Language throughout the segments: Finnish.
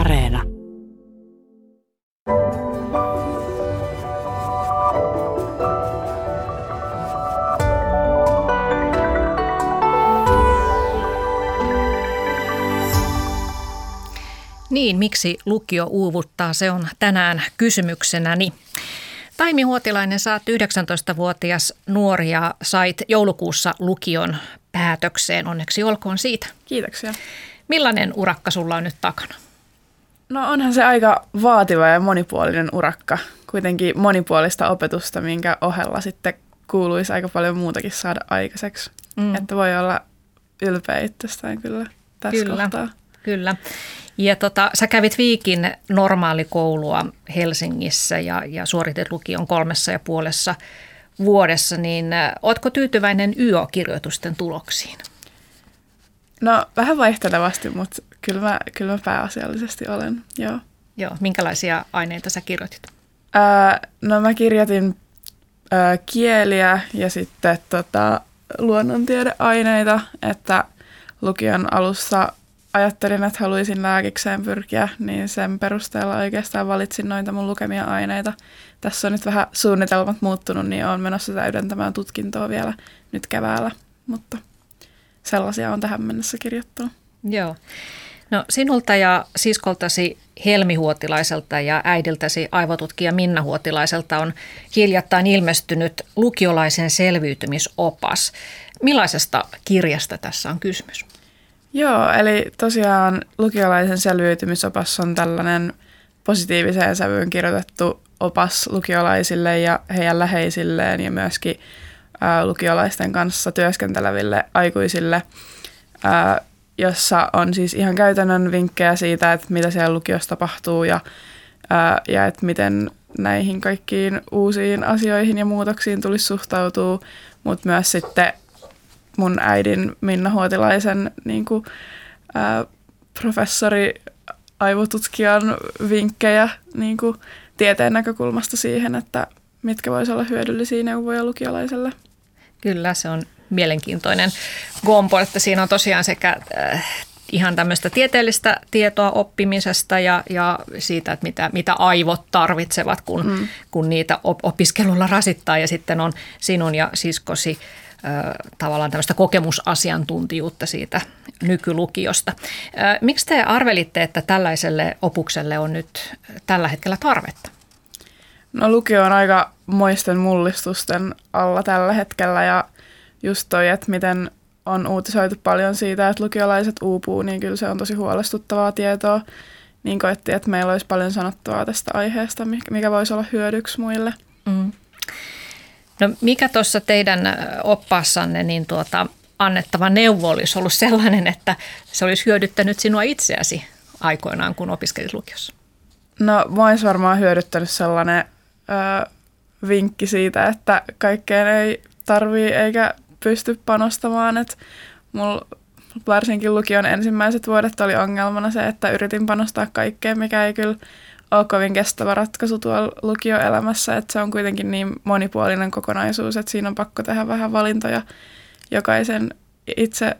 Areena. Niin, miksi lukio uuvuttaa? Se on tänään kysymyksenäni. Taimi Huotilainen, saat 19-vuotias nuori ja sait joulukuussa lukion päätökseen. Onneksi olkoon siitä. Kiitoksia. Millainen urakka sulla on nyt takana? No onhan se aika vaativa ja monipuolinen urakka. Kuitenkin monipuolista opetusta, minkä ohella sitten kuuluisi aika paljon muutakin saada aikaiseksi. Että voi olla ylpeä itsestään kyllä tässä kohtaa. Kyllä. Ja sä kävit Viikin normaalikoulua Helsingissä ja suoritit lukion 3,5 vuodessa, niin ootko tyytyväinen YO-kirjoitusten tuloksiin? No vähän vaihtelevasti, mutta kyllä mä pääasiallisesti olen, joo. Joo, minkälaisia aineita sä kirjoitit? No mä kirjoitin kieliä ja sitten luonnontiedeaineita, että lukion alussa ajattelin, että haluaisin lääkikseen pyrkiä, niin sen perusteella oikeastaan valitsin noita mun lukemia aineita. Tässä on nyt vähän suunnitelmat muuttunut, niin olen menossa täydentämään tutkintoa vielä nyt keväällä, mutta sellaisia on tähän mennessä kirjoittanut. Joo. No sinulta ja siskoltasi Helmi Huotilaiselta ja äidiltäsi aivotutkija Minna Huotilaiselta on hiljattain ilmestynyt Lukiolaisen selviytymisopas. Millaisesta kirjasta tässä on kysymys? Joo, eli tosiaan Lukiolaisen selviytymisopas on tällainen positiiviseen sävyyn kirjoitettu opas lukiolaisille ja heidän läheisilleen ja myöskin lukiolaisten kanssa työskenteleville aikuisille, jossa on siis ihan käytännön vinkkejä siitä, että mitä siellä lukiossa tapahtuu ja että miten näihin kaikkiin uusiin asioihin ja muutoksiin tulisi suhtautua, mutta myös sitten mun äidin Minna Huotilaisen professori aivotutkijan vinkkejä tieteen näkökulmasta siihen, että mitkä voisivat olla hyödyllisiä neuvoja lukiolaiselle. Kyllä, se on mielenkiintoinen kompo, että siinä on tosiaan sekä ihan tämmöistä tieteellistä tietoa oppimisesta ja siitä, että mitä aivot tarvitsevat, kun niitä opiskelulla rasittaa, ja sitten on sinun ja siskosi tavallaan tämmöistä kokemusasiantuntijuutta siitä nykylukiosta. Miksi te arvelitte, että tällaiselle opukselle on nyt tällä hetkellä tarvetta? No lukio on aika moisten mullistusten alla tällä hetkellä ja just toi, että miten on uutisoitu paljon siitä, että lukiolaiset uupuu, niin kyllä se on tosi huolestuttavaa tietoa. Niin koettiin, että meillä olisi paljon sanottua tästä aiheesta, mikä voisi olla hyödyksi muille. No mikä tuossa teidän oppaassanne niin annettava neuvo olisi ollut sellainen, että se olisi hyödyttänyt sinua itseäsi aikoinaan, kun opiskelit lukiossa? No minua olisi varmaan hyödyttänyt sellainen vinkki siitä, että kaikkeen ei tarvitse eikä pysty panostamaan. Et mulla varsinkin lukion ensimmäiset vuodet oli ongelmana se, että yritin panostaa kaikkeen, mikä ei kyllä ole kovin kestävä ratkaisu tuolla lukioelämässä, että se on kuitenkin niin monipuolinen kokonaisuus, että siinä on pakko tehdä vähän valintoja jokaisen itse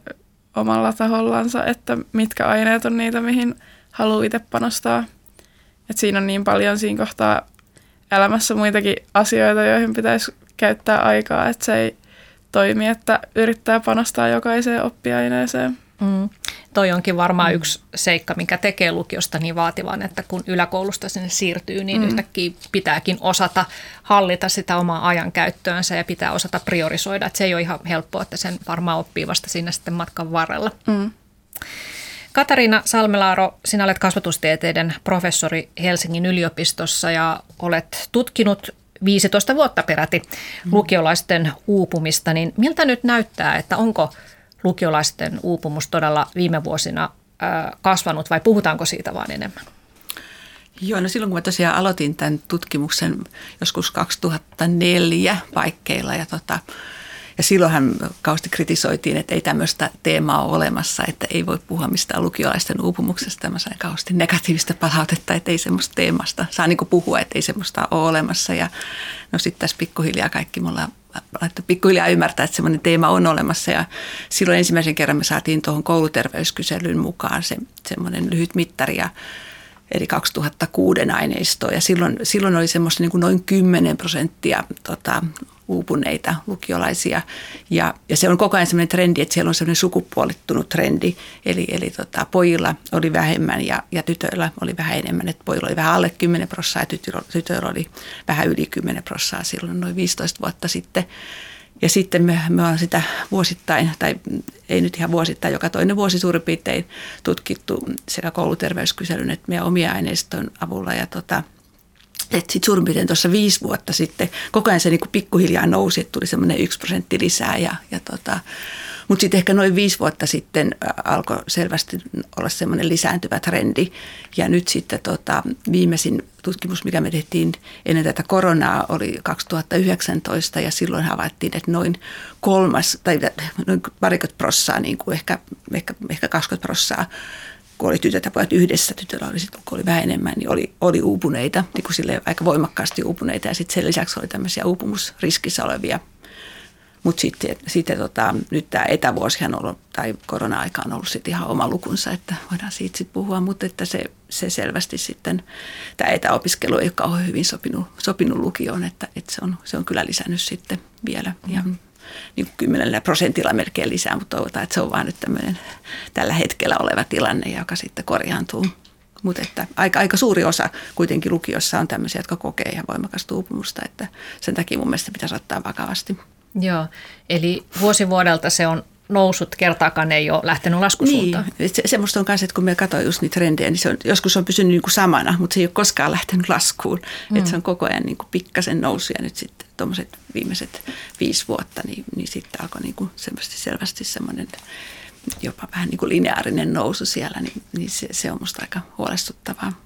omalla tahollansa, että mitkä aineet on niitä, mihin haluaa itse panostaa. Että siinä on niin paljon siinä kohtaa elämässä muitakin asioita, joihin pitäisi käyttää aikaa, että se ei toimi, että yrittää panostaa jokaiseen oppiaineeseen. Toi onkin varmaan yksi seikka, mikä tekee lukiosta niin vaativan, että kun yläkoulusta sinne siirtyy, niin yhtäkkiä pitääkin osata hallita sitä omaa ajankäyttöönsä ja pitää osata priorisoida. Et se ei ole ihan helppoa, että sen varmaan oppii vasta siinä sitten matkan varrella. Katariina Salmela-Aro, sinä olet kasvatustieteiden professori Helsingin yliopistossa ja olet tutkinut 15 vuotta peräti lukiolaisten uupumista. Niin miltä nyt näyttää, että onko lukiolaisten uupumus todella viime vuosina kasvanut vai puhutaanko siitä vaan enemmän? Joo, no silloin kun mä tosiaan aloitin tämän tutkimuksen joskus 2004 paikkeilla ja silloinhan kauheasti kritisoitiin, että ei tämmöistä teemaa ole olemassa, että ei voi puhua mistään lukiolaisten uupumuksesta. Mä sain kauheasti negatiivista palautetta, että ei semmoista teemasta saa niin kuin puhua, että ei semmoista ole olemassa. Ja no sitten tässä pikkuhiljaa kaikki me ollaan pikkuhiljaa ymmärtää, että semmoinen teema on olemassa. Ja silloin ensimmäisen kerran me saatiin tuohon kouluterveyskyselyyn mukaan semmoinen lyhyt mittari ja eli 2006 aineistoa, ja silloin oli semmoista niin kuin noin 10% uupuneita lukiolaisia, ja se on koko ajan semmoinen trendi, että siellä on semmoinen sukupuolittunut trendi, eli pojilla oli vähemmän ja tytöillä oli vähän enemmän, että pojilla oli vähän alle 10% ja tytöillä oli vähän yli 10% silloin noin 15 vuotta sitten. Ja sitten me ollaan sitä vuosittain, tai ei nyt ihan vuosittain, joka toinen vuosi suurin piirtein tutkittu sekä kouluterveyskyselyn että meidän omia aineiston avulla. Ja sitten suurin piirtein tuossa 5 vuotta sitten koko ajan se niin kuin pikkuhiljaa nousi, että tuli semmoinen 1% lisää. Mutta sitten ehkä noin 5 vuotta sitten alkoi selvästi olla semmoinen lisääntyvä trendi. Ja nyt sitten viimeisin tutkimus, mikä me tehtiin ennen tätä koronaa, oli 2019, ja silloin havaittiin, että noin 1/3 tai noin 20%, niin kuin ehkä 20%, kun oli tytöt ja pojat yhdessä, tytöllä oli sitten, kun oli vähän enemmän, niin oli uupuneita, niin kuin silleen aika voimakkaasti uupuneita, ja sitten sen lisäksi oli tämmöisiä uupumusriskissä olevia. Mutta sitten nyt tämä etävuosihan on ollut, tai korona-aika on ollut sitten ihan oma lukunsa, että voidaan siitä sitten puhua, mutta että se selvästi sitten, tämä etäopiskelu ei ole kauhean hyvin sopinut lukioon, että se on kyllä lisännyt sitten vielä ihan niin 10% melkein lisää, mutta toivotaan, että se on vaan nyt tämmöinen tällä hetkellä oleva tilanne, joka sitten korjaantuu. Mutta että aika suuri osa kuitenkin lukiossa on tämmöisiä, jotka kokee ihan voimakasta uupumusta, että sen takia mun mielestä pitäisi ottaa vakavasti. Joo, eli vuosi vuodelta se on noussut, kertaakaan ei ole lähtenyt laskusuuntaan. Niin, semmoista on myös, että kun me katsoin just niitä trendejä, niin joskus on pysynyt niin kuin samana, mutta se ei ole koskaan lähtenyt laskuun. Mm. Että se on koko ajan niin kuin pikkasen noussut, ja nyt sitten tuommoiset viimeiset 5 vuotta, niin sitten alkoi niin kuin selvästi semmoinen jopa vähän niin kuin lineaarinen nousu siellä, niin se on musta aika huolestuttavaa.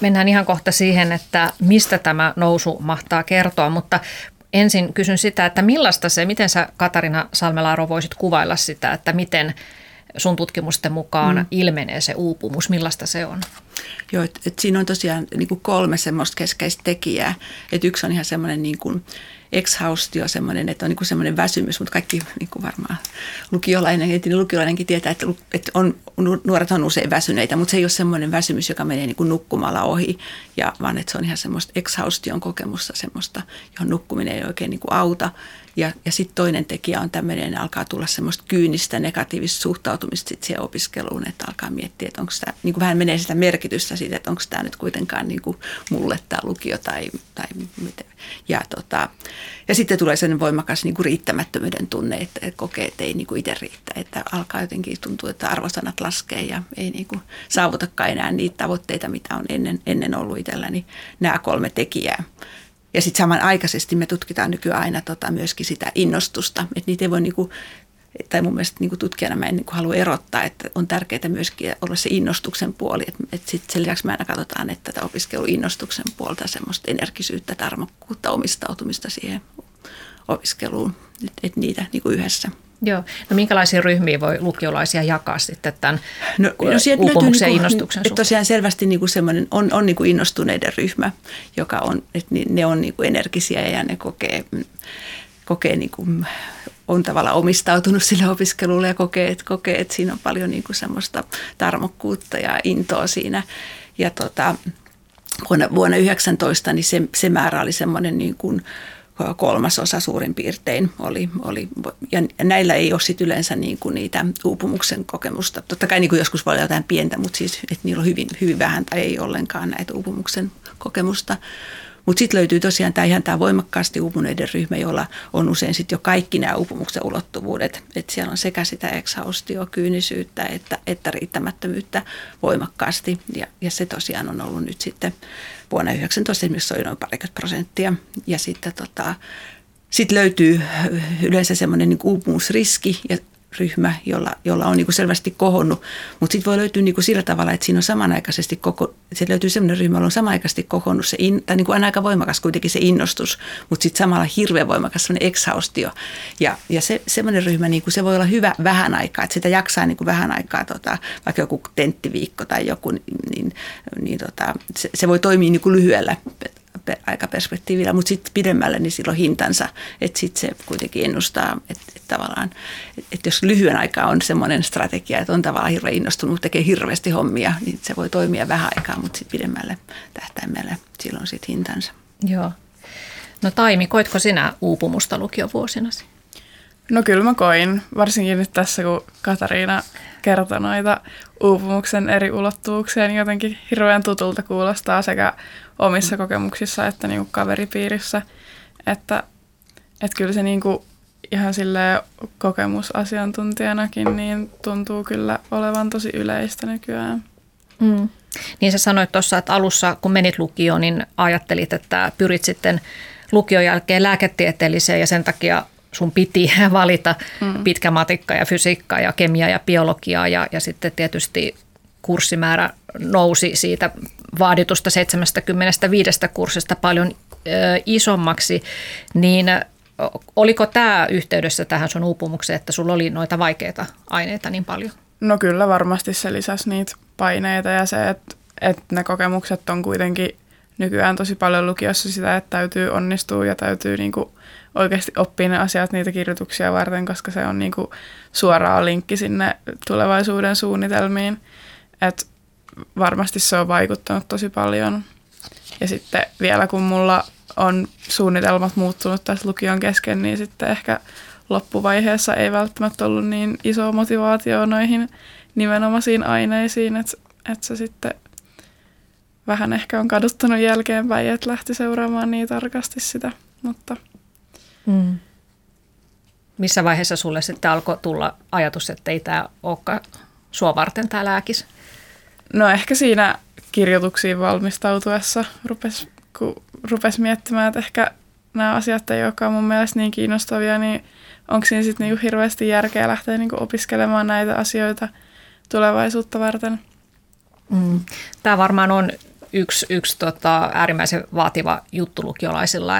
Mennään ihan kohta siihen, että mistä tämä nousu mahtaa kertoa, mutta ensin kysyn sitä, että millaista se, miten sä Katariina Salmela-Aro voisit kuvailla sitä, että miten sun tutkimusten mukaan ilmenee se uupumus, millaista se on? Joo, että siinä on tosiaan niin kuin 3 semmoista keskeistä tekijää. Että yksi on ihan semmoinen niin kuin exhaustio, semmoinen, että on niin kuin semmoinen väsymys, mutta kaikki niin kuin varmaan lukiolainenkin tietää, että nuoret on usein väsyneitä, mutta se ei ole semmoinen väsymys, joka menee niin kuin nukkumalla ohi, vaan että se on ihan semmoista exhaustion kokemusta, semmoista, johon nukkuminen ei oikein niin kuin auta. Ja sitten toinen tekijä on tämmöinen, alkaa tulla semmoista kyynistä, negatiivista suhtautumista sit siihen opiskeluun, että alkaa miettiä, että onko tämä, niin kuin vähän menee sitä merkitystä siitä, että onko tämä nyt kuitenkaan niin kuin mulle tämä lukio tai miten. Ja sitten tulee sellainen voimakas niin kuin riittämättömyyden tunne, että kokee, että ei niin kuin itse riittää, että alkaa jotenkin tuntua, että arvosanat laskee ja ei niin kuin saavutakaan enää niitä tavoitteita, mitä on ennen ollut itselläni, niin nämä 3 tekijää. Ja sitten samanaikaisesti me tutkitaan nykyään aina myöskin sitä innostusta, että niitä ei voi niinku, tai mun mielestä niinku tutkijana mä en niinku halua erottaa, että on tärkeää myöskin olla se innostuksen puoli, että sitten sen lisäksi me aina katsotaan, että tätä opiskeluinnostuksen puolta, semmoista energisyyttä, tarmokkuutta, omistautumista siihen opiskeluun, että niitä niinku yhdessä. Joo. No minkälaisia ryhmiä voi lukiolaisia jakaa sitten tämän uupumuksen ja innostuksen suhteen? Tosiaan selvästi niinku semmoinen on niinku innostuneiden ryhmä, joka on, että ne on niinku energisiä ja ne kokee niinku, on tavallaan omistautunut sille opiskelulle ja kokee, että siinä on paljon niinku semmoista tarmokkuutta ja intoa siinä. Ja vuonna 2019 niin se määrä oli semmoinen niin kuin 3/3 suurin piirtein oli, ja näillä ei ole sit yleensä niin kuin niitä uupumuksen kokemusta. Totta kai niin kuin joskus voi olla jotain pientä, mutta siis, että niillä on hyvin vähän tai ei ollenkaan näitä uupumuksen kokemusta. Mutta sitten löytyy tosiaan tämä voimakkaasti uupuneiden ryhmä, jolla on usein sitten jo kaikki nämä uupumuksen ulottuvuudet. Että siellä on sekä sitä exhaustioa, kyynisyyttä että riittämättömyyttä voimakkaasti. Ja se tosiaan on ollut nyt sitten vuonna 2019 esimerkiksi noin 20%. Ja sitten sit löytyy yleensä semmoinen niin kuin uupumusriski ja ryhmä, jolla on niinku selvästi kohonnut, mutta sitten voi löytyä niinku sillä tavalla, että siinä on samanaikaisesti se löytyy semmoinen ryhmä, jolla on samanaikaisesti kohonnut se, tai niinku aina aika voimakas kuitenkin se innostus, mutta sitten samalla hirveän voimakas semmoinen exhaustio. Ja se semmoinen ryhmä, niinku se voi olla hyvä vähän aikaa, että sitä jaksaa niinku vähän aikaa, vaikka joku tenttiviikko tai joku, niin se voi toimia niinku lyhyellä aikaperspektiivillä, mutta sitten pidemmälle, niin silloin hintansa, että sitten se kuitenkin ennustaa, että tavallaan, että jos lyhyen aikaa on semmoinen strategia, että on tavallaan hirveän innostunut, tekee hirveästi hommia, niin se voi toimia vähän aikaa, mutta sitten pidemmälle tähtäimelle silloin sitten hintansa. Joo. No Taimi, koitko sinä uupumusta lukiovuosinasi? No kyllä mä koin, varsinkin nyt tässä, kun Katariina kertoi noita uupumuksen eri ulottuvuuksia, niin jotenkin hirveän tutulta kuulostaa sekä omissa kokemuksissa että niinku kaveripiirissä, että kyllä se niinku ihan silleen kokemusasiantuntijanakin niin tuntuu kyllä olevan tosi yleistä nykyään. Mm. Niin sä sanoit tuossa, että alussa kun menit lukioon, niin ajattelit, että pyrit sitten lukion jälkeen lääketieteelliseen ja sen takia sun piti valita pitkä matikka ja fysiikkaa ja kemiaa ja biologiaa ja sitten tietysti kurssimäärä nousi siitä vaaditusta 75 kurssista paljon isommaksi, niin oliko tämä yhteydessä tähän sun uupumukseen, että sulla oli noita vaikeita aineita niin paljon? No kyllä varmasti se lisäsi niitä paineita ja se, että ne kokemukset on kuitenkin nykyään tosi paljon lukiossa sitä, että täytyy onnistua ja täytyy niinku oikeasti oppii ne asiat niitä kirjoituksia varten, koska se on niinku suoraan linkki sinne tulevaisuuden suunnitelmiin. Et varmasti se on vaikuttanut tosi paljon. Ja sitten vielä kun mulla on suunnitelmat muuttunut tässä lukion kesken, niin sitten ehkä loppuvaiheessa ei välttämättä ollut niin iso motivaatio noihin nimenomaisiin aineisiin, että se sitten vähän ehkä on kaduttanut jälkeenpäin, että lähti seuraamaan niin tarkasti sitä, mutta... Mm. Missä vaiheessa sulle sitten alkoi tulla ajatus, että ei tämä olekaan sua varten tämä lääkis? No ehkä siinä kirjoituksiin valmistautuessa rupes miettimään, että ehkä nämä asiat ei olekaan mun mielestä niin kiinnostavia, niin onko siinä sitten niinku hirveästi järkeä lähteä niinku opiskelemaan näitä asioita tulevaisuutta varten? Mm. Tämä varmaan on yksi äärimmäisen vaativa juttu lukiolaisilla,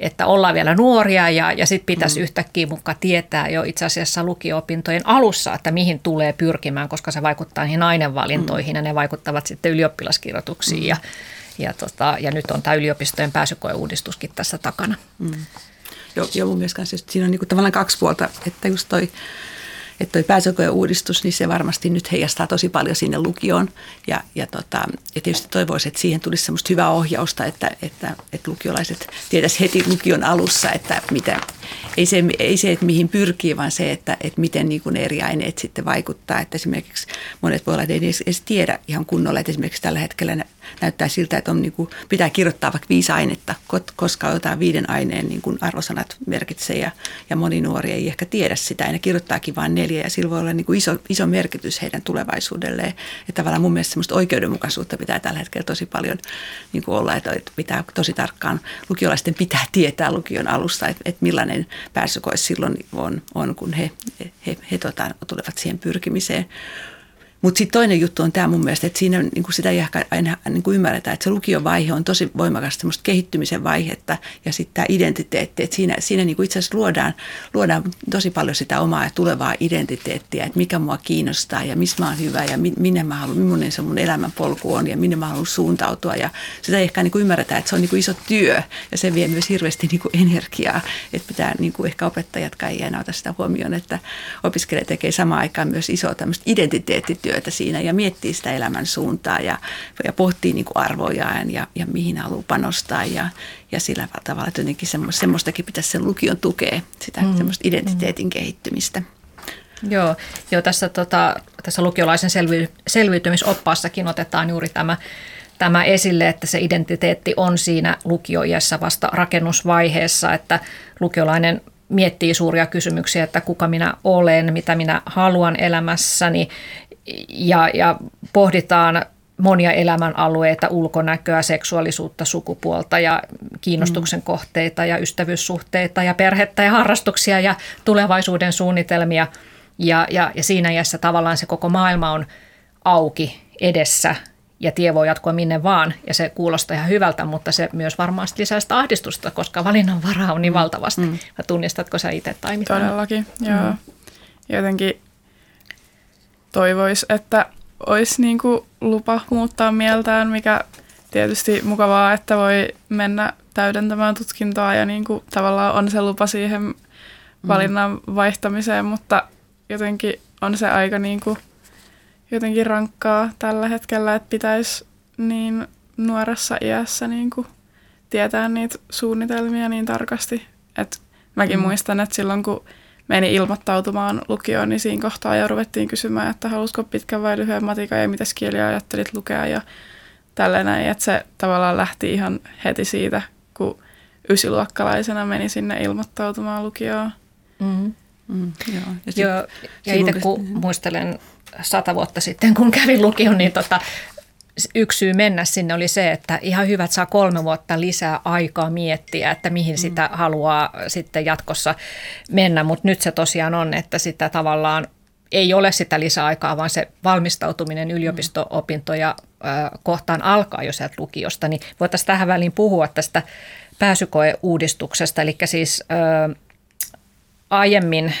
että ollaan vielä nuoria ja sitten pitäisi yhtäkkiä mukaan tietää jo itse asiassa lukio-opintojen alussa, että mihin tulee pyrkimään, koska se vaikuttaa niihin ainevalintoihin ja ne vaikuttavat sitten ylioppilaskirjoituksiin ja nyt on tämä yliopistojen pääsykoeuudistuskin tässä takana. Mm. Joo, mun mielestä siinä on niinku tavallaan kaksi puolta, että just toi pääsykoeuudistus, niin se varmasti nyt heijastaa tosi paljon sinne lukioon. Ja tietysti toivoisin, että siihen tulisi semmoista hyvää ohjausta, että lukiolaiset tietäisi heti lukion alussa, että mitä, ei se, että mihin pyrkii, vaan se, että miten niin kuin eri aineet sitten vaikuttaa. Että esimerkiksi monet voi olla, että ei edes tiedä ihan kunnolla, että esimerkiksi tällä hetkellä näyttää siltä, että on niin kuin, pitää kirjoittaa vaikka 5 ainetta, koska jotain 5 aineen niin kuin arvosanat merkitsee ja moni nuori ei ehkä tiedä sitä, aina kirjoittaakin vaan 4 ja sillä voi olla niin kuin iso merkitys heidän tulevaisuudelleen. Ja tavallaan mun mielestä semmoista oikeudenmukaisuutta pitää tällä hetkellä tosi paljon niin kuin olla, että pitää tosi tarkkaan lukiolaisten pitää tietää lukion alusta, että millainen pääsykois silloin on kun he tulevat siihen pyrkimiseen. Mutta sitten toinen juttu on tämä mun mielestä, että siinä niinku sitä ei ehkä aina niinku ymmärretä, että se lukiovaihe on tosi voimakas semmoista kehittymisen vaihetta ja sitten tämä identiteetti, että siinä niinku itse asiassa luodaan tosi paljon sitä omaa ja tulevaa identiteettiä, että mikä mua kiinnostaa ja missä mä oon hyvä ja minne mä haluan, millainen se mun elämänpolku on ja minne mä haluan suuntautua ja sitä ei ehkä niinku ymmärretä, että se on niinku iso työ ja se vie myös hirveästi niinku energiaa, että pitää niinku ehkä opettajatkaan ei enää ota sitä huomioon, että opiskelija tekee samaan aikaan myös isoa tämmöistä identiteettityötä siinä ja miettii sitä elämän suuntaa ja pohtii niin kuin arvojaan ja mihin haluaa panostaa ja sillä tavalla, että jotenkin semmoistakin pitäisi sen lukion tukea, sitä semmoista identiteetin kehittymistä. Joo tässä lukiolaisen selviytymisoppassakin otetaan juuri tämä esille, että se identiteetti on siinä lukioiässä vasta rakennusvaiheessa, että lukiolainen miettii suuria kysymyksiä, että kuka minä olen, mitä minä haluan elämässäni. Ja pohditaan monia elämänalueita, ulkonäköä, seksuaalisuutta, sukupuolta ja kiinnostuksen kohteita ja ystävyyssuhteita ja perhettä ja harrastuksia ja tulevaisuuden suunnitelmia. Ja siinä iässä tavallaan se koko maailma on auki edessä ja tie voi jatkua minne vaan ja se kuulostaa ihan hyvältä, mutta se myös varmaan lisää sitä ahdistusta, koska valinnanvaraa on niin valtavasti. Tunnistatko sä itse tai mitään? Todellakin, joo. Jotenkin. Toivois, että olisi niinku lupa muuttaa mieltään, mikä tietysti mukavaa, että voi mennä täydentämään tutkintoa ja niin kuin tavallaan on se lupa siihen valinnan vaihtamiseen, mutta jotenkin on se aika niin kuin jotenkin rankkaa tällä hetkellä, että pitäisi niin nuoressa iässä niin kuin tietää niitä suunnitelmia niin tarkasti. Et mäkin muistan, että silloin kun menin ilmoittautumaan lukioon, niin siinä kohtaa ja ruvettiin kysymään, että halusko pitkän vai lyhyen matikan ja mitäs kieliä ajattelit lukea ja tälleen näin. Että se tavallaan lähti ihan heti siitä, kun ysiluokkalaisena meni sinne ilmoittautumaan lukioon. Joo. Ja itse kun muistelen 100 vuotta sitten, kun kävin lukion, niin yksi syy mennä sinne oli se, että ihan hyvät saa 3 vuotta lisää aikaa miettiä, että mihin sitä haluaa sitten jatkossa mennä. Mutta nyt se tosiaan on, että sitä tavallaan ei ole sitä lisäaikaa, vaan se valmistautuminen yliopisto-opintoja kohtaan alkaa jo sieltä lukiosta. Niin voitaisiin tähän väliin puhua tästä pääsykoe-uudistuksesta. Eli siis aiemmin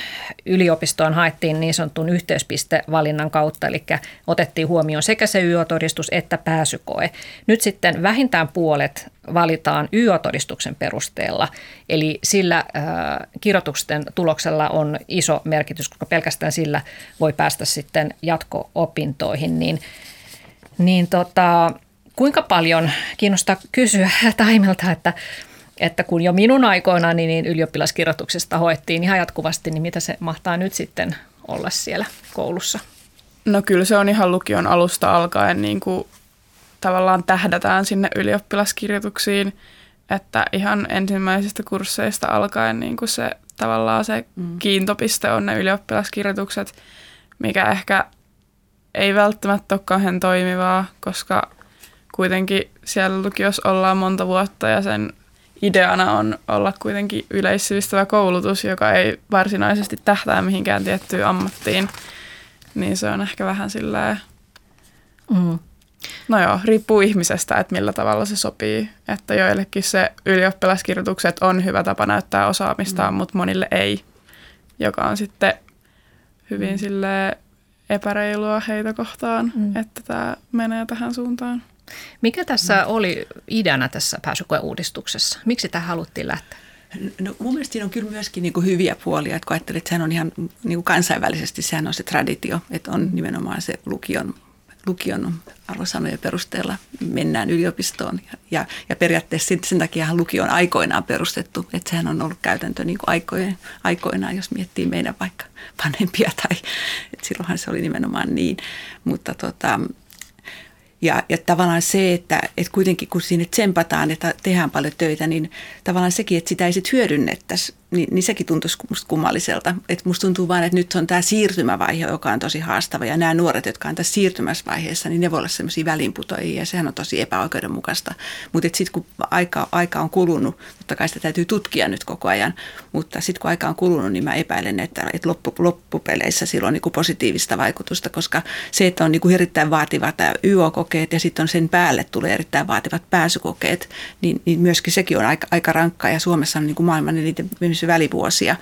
yliopistoon haettiin niin sanotun yhteyspistevalinnan kautta, eli otettiin huomioon sekä se YÖ-todistus että pääsykoe. Nyt sitten vähintään puolet valitaan YÖ-todistuksen perusteella, eli sillä kirjoitusten tuloksella on iso merkitys, koska pelkästään sillä voi päästä sitten jatko-opintoihin. Kuinka paljon kiinnostaa kysyä Taimilta, että kun jo minun aikoinaan niin ylioppilaskirjoituksesta hoettiin ihan jatkuvasti, niin mitä se mahtaa nyt sitten olla siellä koulussa? No kyllä se on ihan lukion alusta alkaen niin kuin tavallaan tähdätään sinne ylioppilaskirjoituksiin, että ihan ensimmäisistä kursseista alkaen niin kuin se tavallaan se kiintopiste on ne ylioppilaskirjoitukset, mikä ehkä ei välttämättä ole kauhean toimivaa, koska kuitenkin siellä lukiossa ollaan monta vuotta ja sen ideana on olla kuitenkin yleissivistävä koulutus, joka ei varsinaisesti tähtää mihinkään tiettyyn ammattiin, niin se on ehkä vähän silleen, no joo, riippuu ihmisestä, että millä tavalla se sopii, että joillekin se ylioppilaskirjoitukset on hyvä tapa näyttää osaamistaan, mutta monille ei, joka on sitten hyvin silleen epäreilua heitä kohtaan, että tämä menee tähän suuntaan. Mikä tässä oli ideana tässä pääsykoeuudistuksessa? Miksi tämä haluttiin lähteä? No mun mielestä siinä on kyllä myöskin niin kuin hyviä puolia, että kun ajattelin, että sehän on ihan niin kuin kansainvälisesti, sehän on se traditio, että on nimenomaan se lukion arvosanojen perusteella mennään yliopistoon ja periaatteessa sen takiahan lukio on aikoinaan perustettu, että sehän on ollut käytäntö niin kuin aikoinaan, jos miettii meidän vaikka vanhempia tai että silloinhan se oli nimenomaan niin, mutta ja tavallaan se, että kuitenkin kun sinne tsempataan ja tehdään paljon töitä, niin tavallaan sekin, että sitä ei sitten hyödynnettäisi, niin sekin tuntuisi musta kummalliselta. Että musta tuntuu vaan, että nyt on tämä siirtymävaihe, joka on tosi haastava. Ja nämä nuoret, jotka on tässä siirtymäsvaiheessa, niin ne voi olla sellaisia väliinputoajia ja sehän on tosi epäoikeudenmukaista. Mutta sitten kun aika on kulunut, totta kai sitä täytyy tutkia nyt koko ajan. Mutta sitten kun aika on kulunut, niin mä epäilen, että loppupeleissä sillä on niinku positiivista vaikutusta, koska se, että on niinku erittäin vaativa tämä YÖ-kokeet ja sitten on sen päälle tulee erittäin vaativat pääsykokeet, niin myöskin sekin on aika rankkaa ja Suomessa on niinku maailman eniten välivuosia.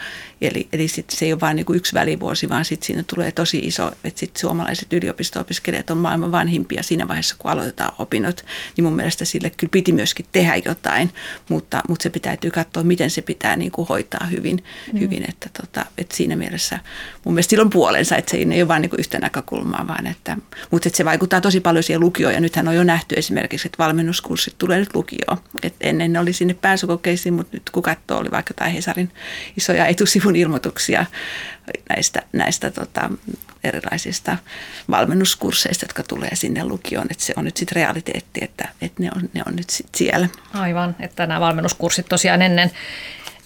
Eli sit se ei ole vain niinku yksi välivuosi, vaan sitten siinä tulee tosi iso, että sitten suomalaiset yliopisto-opiskelijat on maailman vanhimpia siinä vaiheessa, kun aloitetaan opinnot. Niin mun mielestä sille kyllä piti myöskin tehdä jotain, mutta se täytyy katsoa, miten se pitää niinku hoitaa hyvin että siinä mielessä mun mielestä sillä on puolensa, että se ei ole vain niinku yhtä näkökulmaa, vaan mutta se vaikuttaa tosi paljon siihen lukioon ja nythän on jo nähty esimerkiksi, että valmennuskurssit tulee nyt lukioon. Et ennen ne oli sinne pääsykokeisiin, mutta nyt kun katsoo, oli vaikka tai Hesarin isoja etusivun ilmoituksia näistä erilaisista valmennuskursseista, jotka tulee sinne lukioon. Että se on nyt sitten realiteetti, että ne on nyt sitten siellä. Aivan, että nämä valmennuskurssit tosiaan ennen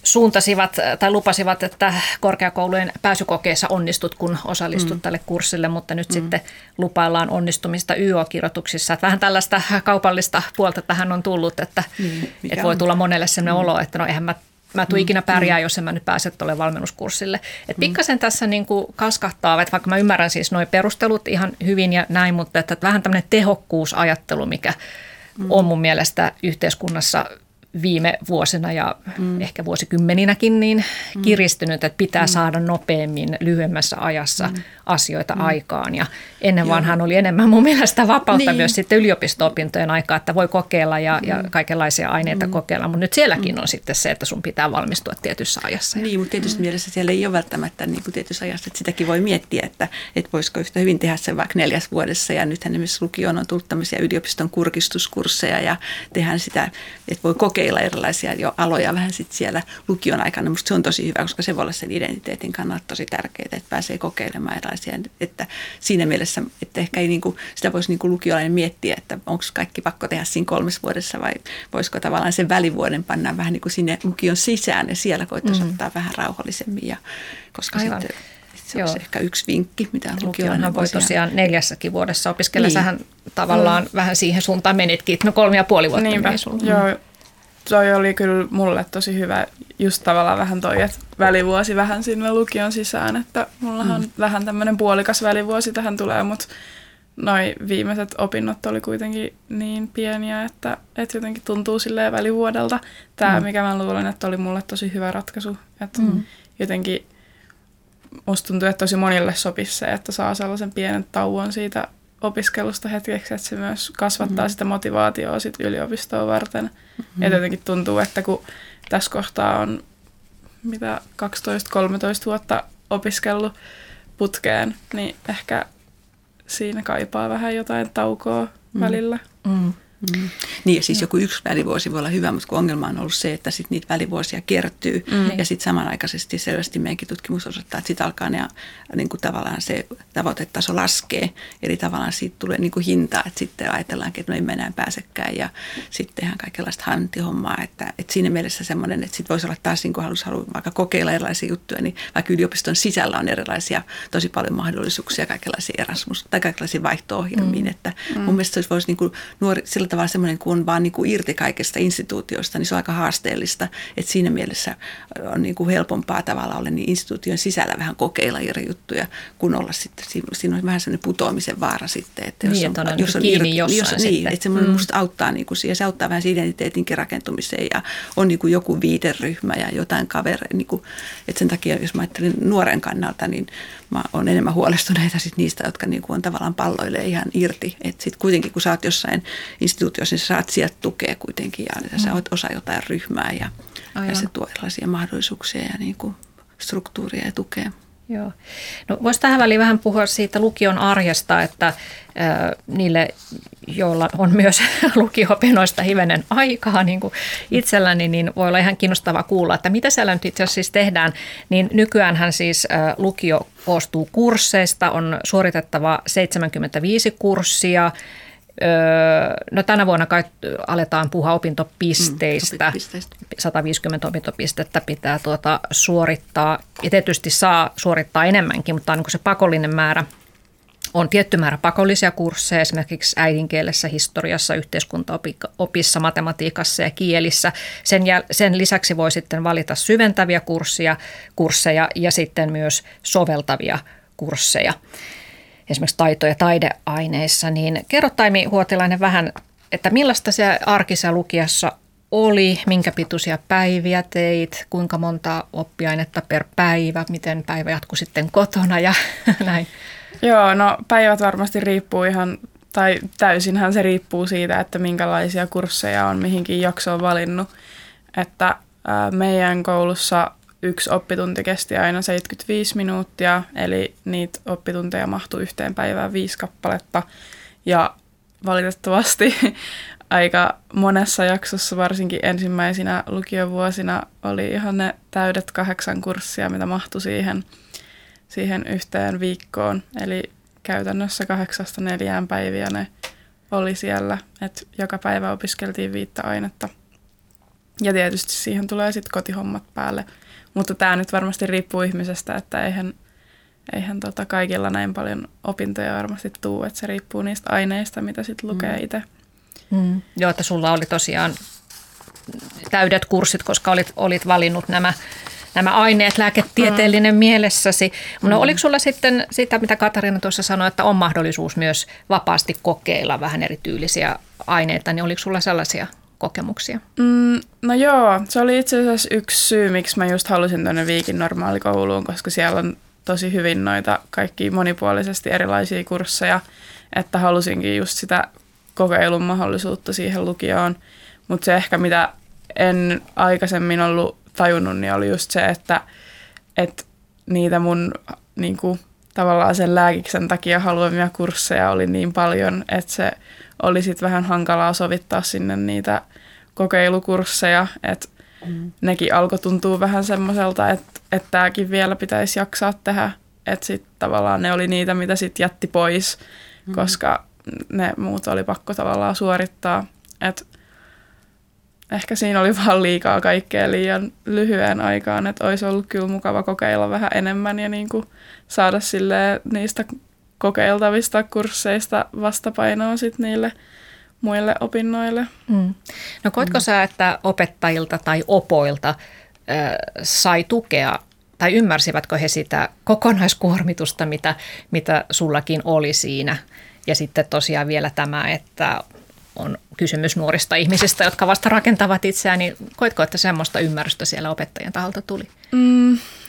suuntasivat tai lupasivat, että korkeakoulujen pääsykokeessa onnistut, kun osallistut tälle kurssille, mutta nyt sitten lupaillaan onnistumista YÖ-kirjoituksissa. Että vähän tällaista kaupallista puolta tähän on tullut, että voi tulla monelle sellainen olo, että no eihän mä tuun ikinä pärjää, jos en mä nyt pääse tuolle valmennuskurssille. Et pikkasen tässä niin kuin kaskahtaa, että vaikka mä ymmärrän siis nuo perustelut ihan hyvin ja näin, mutta että vähän tämmöinen tehokkuusajattelu, mikä on mun mielestä yhteiskunnassa viime vuosina ja ehkä vuosikymmeninäkin niin kiristynyt, että pitää saada nopeammin, lyhyemmässä ajassa asioita aikaan. Ja ennen vanhaan oli enemmän mun mielestä vapautta myös sitten yliopisto-opintojen aikaa, että voi kokeilla ja kaikenlaisia aineita kokeilla. Mutta nyt sielläkin on sitten se, että sun pitää valmistua tietyssä ajassa. Niin, mutta tietysti mielessä siellä ei ole välttämättä niin kuin tietyssä ajassa. Että sitäkin voi miettiä, että voisiko yhtä hyvin tehdä sen vaikka 4 vuodessa. Ja nythän esimerkiksi lukioon on tullut tämmöisiä yliopiston kurkistuskursseja ja tehdään sitä, että voi kokeilla erilaisia jo aloja vähän sitten siellä lukion aikana. Musta se on tosi hyvä, koska se voi olla sen identiteetin kannalta tosi tärkeää, että pääsee kokeilemaan erilaisia. Että siinä mielessä, että ehkä ei niinku, sitä voisi niinku lukiolainen miettiä, että onko kaikki pakko tehdä siinä 3 vuodessa vai voisiko tavallaan sen välivuoden panna vähän niinku sinne lukion sisään ja siellä koittaisi ottaa vähän rauhallisemmin. Ja, koska sitten se on ehkä yksi vinkki, mitä lukiolainen voi tosiaan 4:ssä vuodessa opiskella. Niin. Sähän tavallaan vähän siihen suuntaan menitkin, että 3,5 vuotta meni sulla. Joo. Toi oli kyllä mulle tosi hyvä, just tavallaan vähän toi, että välivuosi vähän sinne lukion sisään, että mullahan vähän tämmöinen puolikas välivuosi tähän tulee, mutta noi viimeiset opinnot oli kuitenkin niin pieniä, että jotenkin tuntuu silleen välivuodelta. Tämä, mikä mä luulen, että oli mulle tosi hyvä ratkaisu, että jotenkin musta tuntuu, että tosi monille sopisi se, että saa sellaisen pienen tauon siitä opiskelusta hetkeksi, että se myös kasvattaa sitä motivaatiota sit yliopistoa varten. Ja jotenkin tuntuu, että kun tässä kohtaa on 12-13 vuotta opiskellut putkeen, niin ehkä siinä kaipaa vähän jotain taukoa välillä. Niin ja siis joku yksi välivuosi voi olla hyvä, mutta kun ongelma on ollut se, että sit niitä välivuosia kertyy ja sitten samanaikaisesti selvästi meidänkin tutkimus osoittaa, että sitten alkaa ne, niin kuin tavallaan se tavoitetaso laskee, eli tavallaan siitä tulee niin kuin hintaa, että sitten ajatellaankin, että me emme enää pääsekään ja sitten tehdään kaikenlaista hantihommaa, että siinä mielessä semmoinen, että sitten voisi olla taas niin kuin haluaa vaikka kokeilla erilaisia juttuja, niin vaikka yliopiston sisällä on erilaisia tosi paljon mahdollisuuksia kaikenlaisia Erasmus- tai kaikenlaisia vaihto-ohjelmiin, että mun mielestä se voisi niin kuin nuori tavallaan semmoinen, kun on vaan niin kuin irti kaikesta instituutiosta, niin se on aika haasteellista, että siinä mielessä on niin kuin helpompaa tavallaan olla niin instituution sisällä vähän kokeilla eri juttuja, kun olla sitten, siinä on vähän semmoinen putoamisen vaara sitten, että jos niin, on, että jos on kiinni jossain sitten. Niin, että semmoinen musta auttaa niin kuin siihen, se auttaa vähän identiteetinkin rakentumiseen ja on niin kuin joku viiteryhmä ja jotain kavereita, niin kuin, että sen takia, jos mä ajattelin nuoren kannalta, niin mä oon enemmän huolestuneita sit niistä, jotka niin kuin on tavallaan palloille ihan irti, että sitten kuitenkin, kun sä oot jossain instituutioissa, niin sä saat sieltä tukea kuitenkin ja sä oot osa jotain ryhmää ja se tuo erilaisia mahdollisuuksia ja niin kuin struktuuria ja tukea. Joo. No voisi tähän väliin vähän puhua siitä lukion arjesta, että niille, joilla on myös lukio-opinnoista hivenen aikaa niin kuin itselläni, niin voi olla ihan kiinnostavaa kuulla, että mitä siellä nyt itse asiassa siis tehdään. Niin nykyäänhän siis lukio koostuu kursseista, on suoritettava 75 kurssia. No tänä vuonna kai aletaan puhua opintopisteistä. 150 opintopistettä pitää suorittaa. Ja tietysti saa suorittaa enemmänkin, mutta on niin kuin se pakollinen määrä. On tietty määrä pakollisia kursseja esimerkiksi äidinkielessä, historiassa, yhteiskuntaopissa, matematiikassa ja kielissä. Sen lisäksi voi sitten valita syventäviä kursseja ja sitten myös soveltavia kursseja. Esimerkiksi taito- ja taideaineissa, niin kerro Taimi Huotilainen vähän, että millaista se arkisessa lukiossa oli, minkä pituisia päiviä teit, kuinka monta oppiainetta per päivä, miten päivä jatkui sitten kotona ja näin. Joo, no päivät varmasti riippuu ihan, tai täysinhän se riippuu siitä, että minkälaisia kursseja on mihinkin jaksoon valinnut, että meidän koulussa yksi oppitunti kesti aina 75 minuuttia, eli niitä oppitunteja mahtui yhteen päivään 5 kappaletta. Ja valitettavasti aika monessa jaksossa, varsinkin ensimmäisinä lukiovuosina, oli ihan ne täydet 8 kurssia, mitä mahtui siihen yhteen viikkoon. Eli käytännössä 8-4 päiviä ne oli siellä, että joka päivä opiskeltiin 5 ainetta. Ja tietysti siihen tulee sitten kotihommat päälle. Mutta tämä nyt varmasti riippuu ihmisestä, että eihän kaikilla näin paljon opintoja varmasti tuu, että se riippuu niistä aineista, mitä sitten lukee itse. Joo, että sulla oli tosiaan täydet kurssit, koska olit valinnut nämä aineet lääketieteellinen mielessäsi. No oliko sulla sitten sitä, mitä Katariina tuossa sanoi, että on mahdollisuus myös vapaasti kokeilla vähän erityylisiä aineita, niin oliko sulla sellaisia kokemuksia? No joo, se oli itse asiassa yksi syy, miksi mä just halusin tuonne Viikin normaalikouluun, koska siellä on tosi hyvin noita kaikki monipuolisesti erilaisia kursseja, että halusinkin just sitä kokeilun mahdollisuutta siihen lukioon. Mutta se ehkä, mitä en aikaisemmin ollut tajunnut, niin oli just se, että niitä mun niinku, tavallaan sen lääkiksen takia haluamia kursseja oli niin paljon, että se oli sitten vähän hankalaa sovittaa sinne niitä kokeilukursseja, että nekin alkoi tuntua vähän semmoiselta, että tämäkin vielä pitäisi jaksaa tehdä. Että sitten tavallaan ne oli niitä, mitä sitten jätti pois, koska ne muut oli pakko tavallaan suorittaa. Et ehkä siinä oli vaan liikaa kaikkea liian lyhyen aikaan, että olisi ollut kyllä mukava kokeilla vähän enemmän ja niin kuin saada niistä kokeiltavista kursseista vastapainoa sit niille muille opinnoille. No koetko sä, että opettajilta tai opoilta sai tukea tai ymmärsivätkö he sitä kokonaiskuormitusta, mitä sullakin oli siinä? Ja sitten tosiaan vielä tämä, että on kysymys nuorista ihmisistä, jotka vasta rakentavat itseään, niin koetko, että semmoista ymmärrystä siellä opettajien taholta tuli?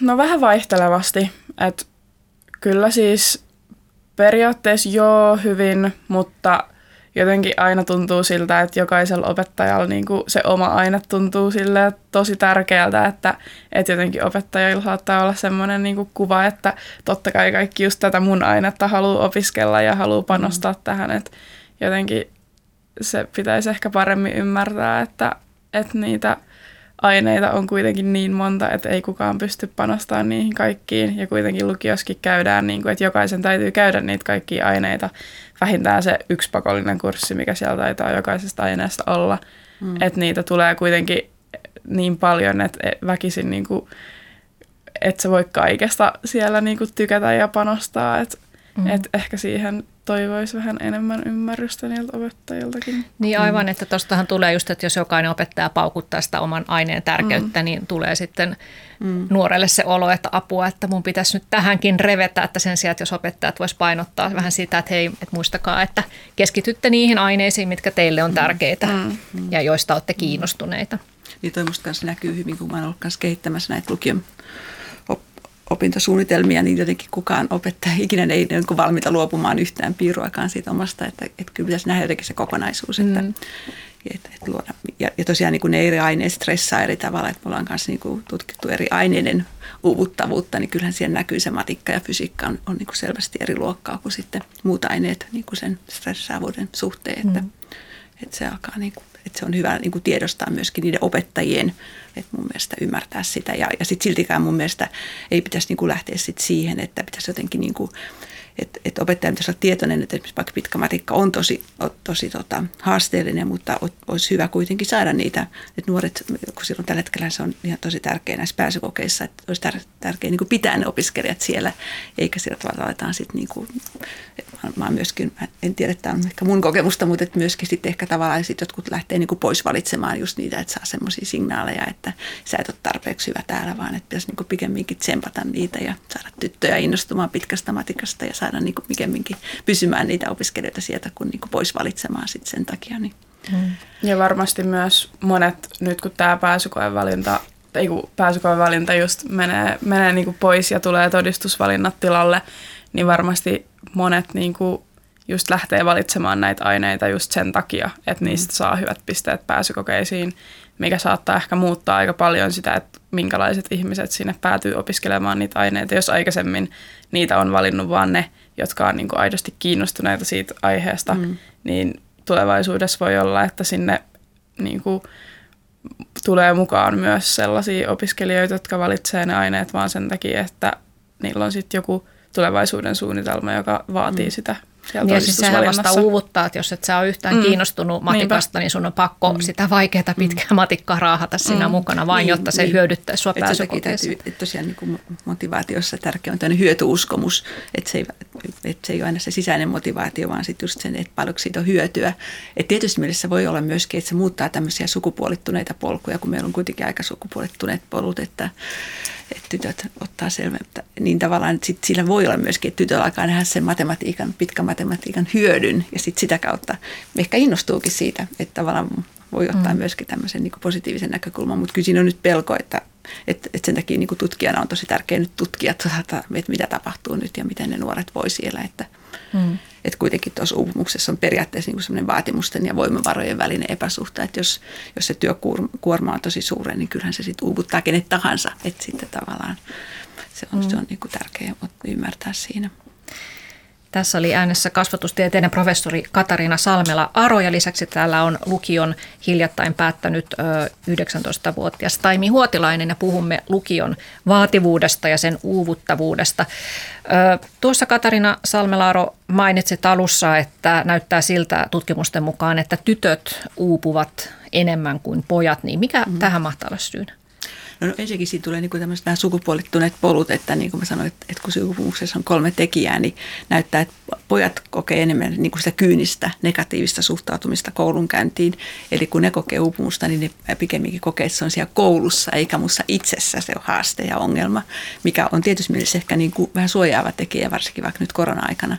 No vähän vaihtelevasti, että kyllä siis periaatteessa joo hyvin, mutta jotenkin aina tuntuu siltä, että jokaisella opettajalla niin kuin se oma aine tuntuu silleen tosi tärkeältä, että jotenkin opettajilla saattaa olla semmoinen niin kuin kuva, että totta kai kaikki just tätä mun ainetta haluaa opiskella ja haluaa panostaa tähän, että jotenkin se pitäisi ehkä paremmin ymmärtää, että niitä aineita on kuitenkin niin monta, että ei kukaan pysty panostamaan niihin kaikkiin. Ja kuitenkin lukiossakin käydään, niin kuin, että jokaisen täytyy käydä niitä kaikkia aineita. Vähintään se yksi pakollinen kurssi, mikä siellä taitaa jokaisesta aineesta olla. Että niitä tulee kuitenkin niin paljon, että väkisin, niin kuin, että sä voi kaikesta siellä niin kuin tykätä ja panostaa. Että ehkä siihen toivoisi vähän enemmän ymmärrystä niiltä opettajiltakin. Niin aivan, että tuostahan tulee just, että jos jokainen opettaja paukuttaa sitä oman aineen tärkeyttä, niin tulee sitten nuorelle se olo, että apua, että mun pitäisi nyt tähänkin revetä, että sen sijaan, että jos opettajat vois painottaa vähän sitä, että hei, että muistakaa, että keskitytte niihin aineisiin, mitkä teille on tärkeitä ja joista olette kiinnostuneita. Niin toi musta kanssa näkyy hyvin, kun mä oon ollut kanssa kehittämässä näitä lukion opintosuunnitelmia, niin jotenkin kukaan opettaja ikinä ei ole valmiita luopumaan yhtään piiruakaan siitä omasta, että kyllä pitäisi nähdä jotenkin se kokonaisuus, että luoda. Ja tosiaan niin kuin ne eri aineet stressaa eri tavalla, että me ollaan kanssa niin kuin tutkittu eri aineiden uuvuttavuutta, niin kyllähän siellä näkyy se matikka ja fysiikka on niin kuin selvästi eri luokkaa kuin sitten muut aineet niin kuin sen stressaavuuden suhteen, että se alkaa niin kuin, että se on hyvä niin kuin tiedostaa myöskin niiden opettajien, että mun mielestä ymmärtää sitä. Ja sitten siltikään mun mielestä ei pitäisi niin kuin lähteä sit siihen, että pitäisi jotenkin, niin kuin, että opettaja pitäisi olla tietoinen, että esimerkiksi vaikka pitkä matikka on tosi haasteellinen, mutta olisi hyvä kuitenkin saada niitä, että nuoret, kun silloin tällä hetkellä se on ihan tosi tärkeä näissä pääsykokeissa, että olisi tärkeää niin kuin pitää ne opiskelijat siellä, eikä sillä tavalla aletaan sitten niin kuin, mä myöskin, en tiedä, että tämä on ehkä mun kokemusta, mutta että myöskin sitten ehkä tavallaan sit jotkut lähtee niin kuin pois valitsemaan just niitä, että saa semmoisia signaaleja, että sä et ole tarpeeksi hyvä täällä, vaan että pitäisi niin kuin pikemminkin tsempata niitä ja saada tyttöjä innostumaan pitkästä matikasta ja saada niin kuin pikemminkin pysymään niitä opiskelijoita sieltä, kun niin kuin pois valitsemaan sitten sen takia. Niin. Ja varmasti myös monet, nyt kun tämä pääsykoevalinta just menee niin kuin pois ja tulee todistusvalinnat tilalle, niin varmasti monet niin kuin just lähtee valitsemaan näitä aineita just sen takia, että niistä saa hyvät pisteet pääsykokeisiin, mikä saattaa ehkä muuttaa aika paljon sitä, että minkälaiset ihmiset sinne päätyy opiskelemaan niitä aineita, jos aikaisemmin niitä on valinnut vaan ne, jotka on niin kuin aidosti kiinnostuneita siitä aiheesta, niin tulevaisuudessa voi olla, että sinne niin kuin tulee mukaan myös sellaisia opiskelijoita, jotka valitsee ne aineet vaan sen takia, että niillä on sitten joku tulevaisuuden suunnitelma, joka vaatii sitä. Ja siis sehän vasta uuvuttaa, että jos et sä ole yhtään kiinnostunut matikasta, niin sun on pakko sitä vaikeaa pitkää matikkaa raahata siinä mukana, vain jotta se hyödyttäisi sua pääsykokeessa. Että tosiaan niin kuin motivaatiossa tärkeä on tämmöinen hyötyuskomus, että se ei ole aina se sisäinen motivaatio, vaan sitten just sen, että paljonko siitä on hyötyä. Että tietysti mielessä voi olla myöskin, että se muuttaa tämmöisiä sukupuolittuneita polkuja, kun meillä on kuitenkin aika sukupuolittuneet polut, että tytöt ottaa selvyyttä. Niin tavallaan että sillä voi olla myöskin, että tytöllä alkaa nähdä sen matematiikan, pitkän matematiikan hyödyn ja sitten sitä kautta ehkä innostuukin siitä, että tavallaan voi ottaa myöskin tämmöisen niin kuin positiivisen näkökulman, mutta kyllä siinä on nyt pelko, että sen takia niin kuin tutkijana on tosi tärkeää nyt tutkia, että mitä tapahtuu nyt ja miten ne nuoret voi siellä. Että kuitenkin tuossa uupumuksessa on periaatteessa niin semmoinen vaatimusten ja voimavarojen välinen epäsuhta, että jos se työkuorma on tosi suuren, niin kyllähän se sitten uuvuttaa kenet tahansa, että sitten tavallaan se on niin kuin tärkeää ymmärtää siinä. Tässä oli äänessä kasvatustieteiden professori Katariina Salmela-Aro ja lisäksi täällä on lukion hiljattain päättänyt 19-vuotias Taimi Huotilainen ja puhumme lukion vaativuudesta ja sen uuvuttavuudesta. Tuossa Katariina Salmela-Aro mainitsit alussa, että näyttää siltä tutkimusten mukaan, että tytöt uupuvat enemmän kuin pojat, niin mikä tähän mahtaa olla syynä? No ensinnäkin siitä tulee niin tämmöiset nämä sukupuolittuneet polut, että niin kuin mä sanoin, että kun uupumuksessa on 3 tekijää, niin näyttää, että pojat kokee enemmän niin kuin sitä kyynistä, negatiivista suhtautumista koulunkäyntiin. Eli kun ne kokee uupumusta, niin ne pikemminkin kokee, että se on siellä koulussa, eikä musta itsessä se on haaste ja ongelma, mikä on tietysti mielessä ehkä niin kuin vähän suojaava tekijä, varsinkin vaikka nyt korona-aikana.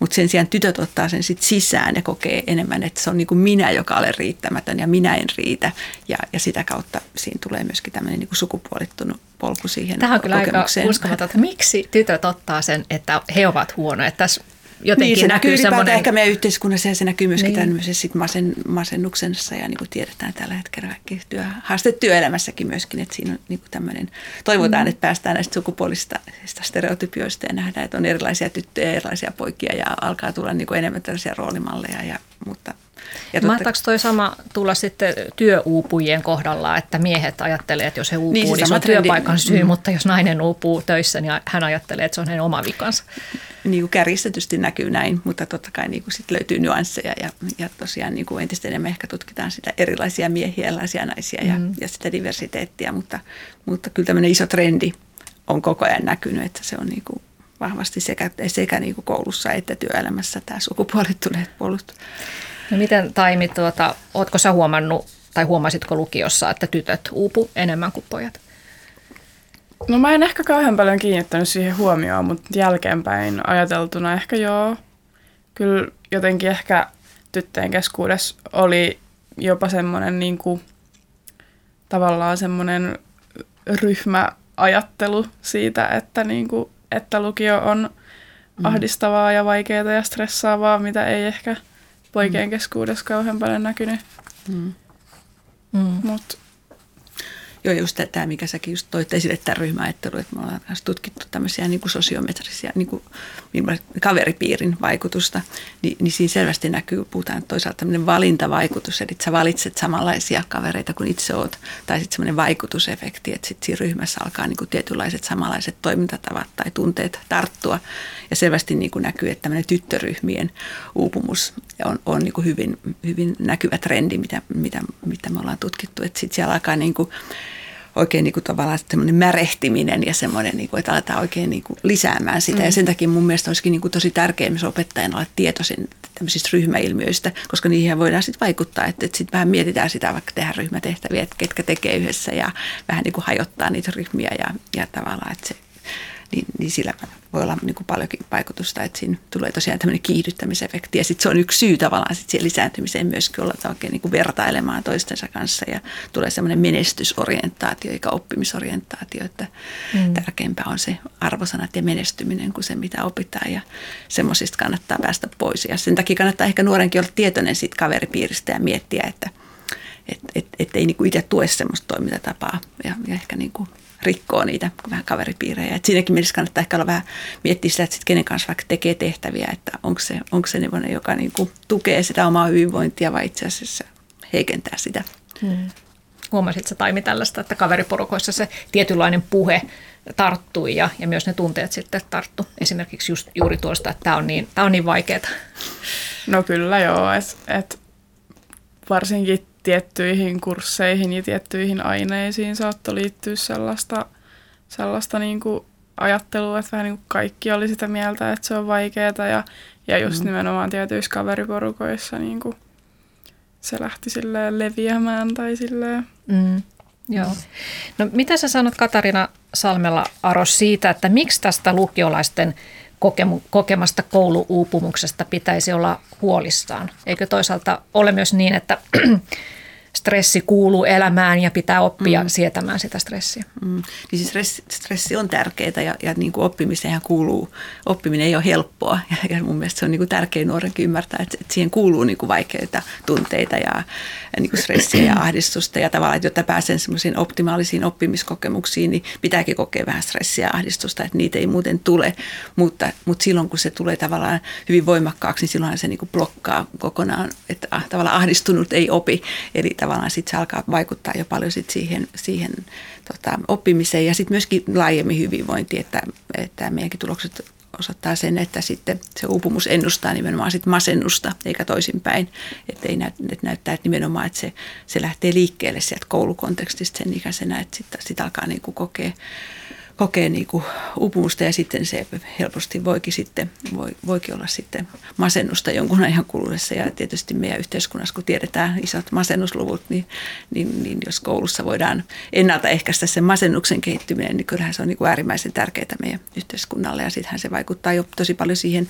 Mutta sen sijaan tytöt ottaa sen sit sisään ja kokee enemmän, että se on niin kuin minä, joka olen riittämätön ja minä en riitä. Ja sitä kautta siinä tulee myöskin tämmöinen niin kuin sukupuolittunut polku siihen kokemukseen. Tämä on kyllä aika uskomaton, että miksi tytöt ottaa sen, että he ovat huonoja. Tässä jotenkin niin, se näkyy semmoinen... ehkä meidän yhteiskunnassa ja se näkyy myöskin tämmöisessä masennuksessa ja niin kuin tiedetään tällä hetkellä kaikki haaste työelämässäkin myöskin, että siinä on niin kuin tämmöinen, toivotaan, että päästään näistä sukupuolista stereotypioista ja nähdään, että on erilaisia tyttöjä, erilaisia poikia ja alkaa tulla niin kuin enemmän tällaisia roolimalleja ja muuta. Mahtaako toi sama tulla sitten työuupujien kohdalla, että miehet ajattelee, että jos he uupuu, niin se on työpaikan syy, mutta jos nainen uupuu töissä, niin hän ajattelee, että se on hänen oma vikansa. Niin kuin kärjistetysti näkyy näin, mutta totta kai niin kuin sit löytyy nyansseja ja tosiaan niin kuin entistä enemmän ehkä tutkitaan sitä erilaisia miehiä, erilaisia naisia ja sitä diversiteettiä, mutta kyllä tämmöinen iso trendi on koko ajan näkynyt, että se on niin kuin vahvasti sekä niin kuin koulussa että työelämässä tämä sukupuolittuneet polut. No miten Taimi, ootko sä huomannut tai huomasitko lukiossa, että tytöt uupu enemmän kuin pojat? No mä en ehkä kauhean paljon kiinnittänyt siihen huomioon, mutta jälkeenpäin ajateltuna ehkä joo. Kyllä jotenkin ehkä tyttöjen keskuudessa oli jopa semmoinen niin kuin, tavallaan semmoinen ryhmäajattelu siitä, että, niin kuin, että lukio on ahdistavaa ja vaikeaa ja stressaavaa, mitä ei ehkä... poikien keskuudessa kauhean paljon näkynyt. Joo, just tämä, mikä säkin just toit esille, tämä ryhmäajattelu, että me ollaan myös tutkittu tämmöisiä niin kuin sosiometrisiä niin kuin kaveripiirin vaikutusta, niin siinä selvästi näkyy, puhutaan toisaalta tämmöinen valintavaikutus, eli sä valitset samanlaisia kavereita kuin itse oot, tai sitten semmoinen vaikutusefekti, että sitten siinä ryhmässä alkaa niin kuin tietynlaiset samanlaiset toimintatavat tai tunteet tarttua, ja selvästi niin kuin näkyy, että tämmöinen tyttöryhmien uupumus on niin kuin hyvin, hyvin näkyvä trendi, mitä me ollaan tutkittu, että sitten siellä alkaa niin kuin oikein niin kuin tavallaan semmoinen märehtiminen ja semmoinen, niin kuin, että aletaan oikein niin kuin lisäämään sitä. Ja sen takia mun mielestä olisikin niin kuin tosi tärkeää myös opettajana olla tietoisin tämmöisistä ryhmäilmiöistä, koska niihin voidaan sitten vaikuttaa. Että sitten vähän mietitään sitä, vaikka tehdään ryhmätehtäviä, että ketkä tekee yhdessä ja vähän niin kuin hajottaa niitä ryhmiä ja tavallaan, että se, niin sillä voi olla niin kuin paljonkin vaikutusta, että siinä tulee tosiaan tämmöinen kiihdyttämisefekti. Ja sitten se on yksi syy tavallaan sit siihen lisääntymiseen myöskin olla oikein niin kuin vertailemaan toistensa kanssa. Ja tulee semmoinen menestysorientaatio eikä oppimisorientaatio, että tärkeämpää on se arvosanat ja menestyminen kuin se, mitä opitaan. Ja semmoisista kannattaa päästä pois. Ja sen takia kannattaa ehkä nuorenkin olla tietoinen siitä kaveripiiristä ja miettiä, että ei niin kuin itse tue semmoista toimintatapaa ja ehkä niin kuin rikkoo niitä vähän kaveripiirejä. Et siinäkin mielessä kannattaa ehkä olla vähän miettiä sitä, että sit kenen kanssa vaikka tekee tehtäviä, että onko se nevonen, joka niinku tukee sitä omaa hyvinvointia vai itse asiassa heikentää sitä. Huomasitko sä, Taimi, tällaista, että kaveriporukoissa se tietynlainen puhe tarttui ja myös ne tunteet sitten tarttu. Esimerkiksi juuri tuosta, että tämä on niin vaikeaa. No kyllä joo, että varsinkin tiettyihin kursseihin ja tiettyihin aineisiin saattoi liittyä sellaista niin kuin ajattelua, että vähän niin kuin kaikki oli sitä mieltä, että se on vaikeaa ja just nimenomaan tietyissä kaveriporukoissa niin kuin se lähti silleen leviämään tai silleen. Joo. No mitä sä sanot, Katariina Salmela-Aro, siitä, että miksi tästä lukiolaisten kokemasta kouluuupumuksesta pitäisi olla huolissaan? Eikö toisaalta ole myös niin, että stressi kuuluu elämään ja pitää oppia sietämään sitä stressiä. Niin siis stressi on tärkeää ja niin kuin oppimiseenhan kuuluu, oppiminen ei ole helppoa ja mun mielestä se on niin kuin tärkeä nuorenkin ymmärtää, että siihen kuuluu niin kuin vaikeita tunteita ja niin kuin stressiä ja ahdistusta ja tavallaan, että jotta pääsen semmoisiin optimaalisiin oppimiskokemuksiin, niin pitääkin kokea vähän stressiä ja ahdistusta, että niitä ei muuten tule, mutta silloin kun se tulee tavallaan hyvin voimakkaaksi, niin silloinhan se niin kuin blokkaa kokonaan, että tavallaan ahdistunut ei opi, eli tavallaan sitten se alkaa vaikuttaa jo paljon sit siihen oppimiseen ja sitten myöskin laajemmin hyvinvointiin, että meidänkin tulokset osoittaa sen, että sitten se uupumus ennustaa nimenomaan sit masennusta eikä toisinpäin, että näyttää, että nimenomaan että se lähtee liikkeelle sieltä koulukontekstista sen ikäisenä, että sitten alkaa niinku kokee niinku uupumusta ja sitten se helposti voikin olla sitten masennusta jonkun ajan kuluessa. Ja tietysti meidän yhteiskunnassa, kun tiedetään isot masennusluvut, niin jos koulussa voidaan ennaltaehkäistä sen masennuksen kehittyminen, niin kyllähän se on niinku äärimmäisen tärkeää meidän yhteiskunnalle. Ja sittenhän se vaikuttaa jo tosi paljon siihen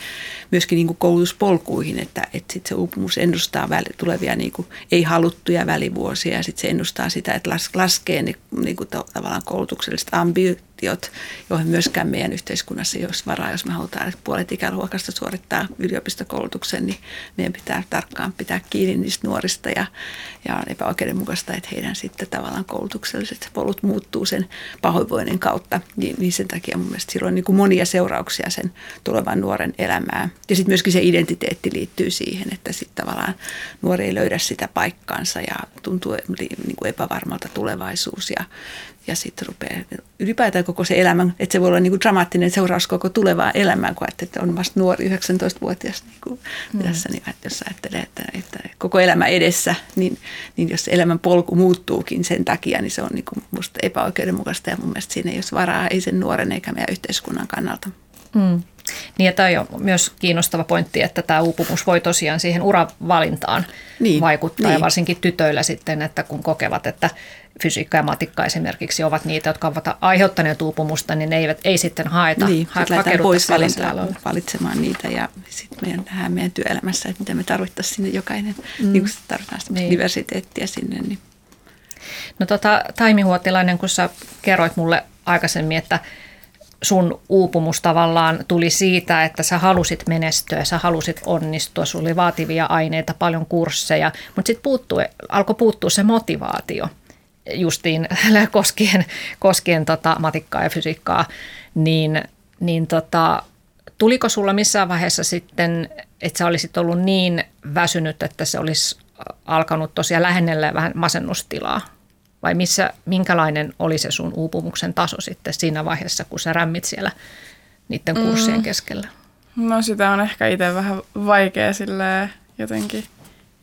myöskin niinku koulutuspolkuihin, että sitten se uupumus ennustaa tulevia niinku ei-haluttuja välivuosia ja sitten se ennustaa sitä, että laskee niinku tavallaan koulutukselliset joihin myöskään meidän yhteiskunnassa ei olisi varaa, jos me halutaan, että puolet ikäluokasta suorittaa yliopistokoulutuksen, niin meidän pitää tarkkaan pitää kiinni niistä nuorista ja on epäoikeudenmukaista, että heidän sitten tavallaan koulutukselliset polut muuttuu sen pahoinvoinnin kautta, niin sen takia mun mielestä sillä on niin kuin monia seurauksia sen tulevan nuoren elämään. Ja sitten myöskin se identiteetti liittyy siihen, että sitten tavallaan nuori ei löydä sitä paikkaansa ja tuntuu niin kuin epävarmalta tulevaisuus ja sitten rupeaa ylipäätään koko se elämän, että se voi olla niin kuin dramaattinen seuraus koko tulevaa elämään, kun että on vasta nuori 19-vuotias niin kuin tässä, niin jos ajattelee, että koko elämä edessä, niin jos elämän polku muuttuukin sen takia, niin se on niin kuin musta epäoikeudenmukaista ja mun mielestä siinä ei ole varaa, ei sen nuoren eikä meidän yhteiskunnan kannalta. Niin ja tämä on myös kiinnostava pointti, että tämä uupumus voi tosiaan siihen uravalintaan vaikuttaa ja varsinkin tytöillä sitten, että kun kokevat, että fysiikka ja matikka esimerkiksi ovat niitä, jotka ovat aiheuttaneet uupumusta, niin ne ei sitten haeta. Niin, lähdetään pois valitsemaan niitä ja sitten meidän nähdään meidän työelämässä, että mitä me tarvittaisiin sinne jokainen, niin kun tarvitaan sitä diversiteettiä sinne. Niin. No Taimi Huotilainen, kun sä kerroit mulle aikaisemmin, että sun uupumus tavallaan tuli siitä, että sä halusit menestyä, sä halusit onnistua, sulla oli vaativia aineita, paljon kursseja, mutta sitten alkoi puuttua se motivaatio justiin koskien matikkaa ja fysiikkaa, niin tuliko sulla missään vaiheessa sitten, että sä olisit ollut niin väsynyt, että se olisi alkanut tosiaan lähennellä vähän masennustilaa? Vai minkälainen oli se sun uupumuksen taso sitten siinä vaiheessa, kun sä rämmit siellä niiden kurssien keskellä? No sitä on ehkä itse vähän vaikea silleen jotenkin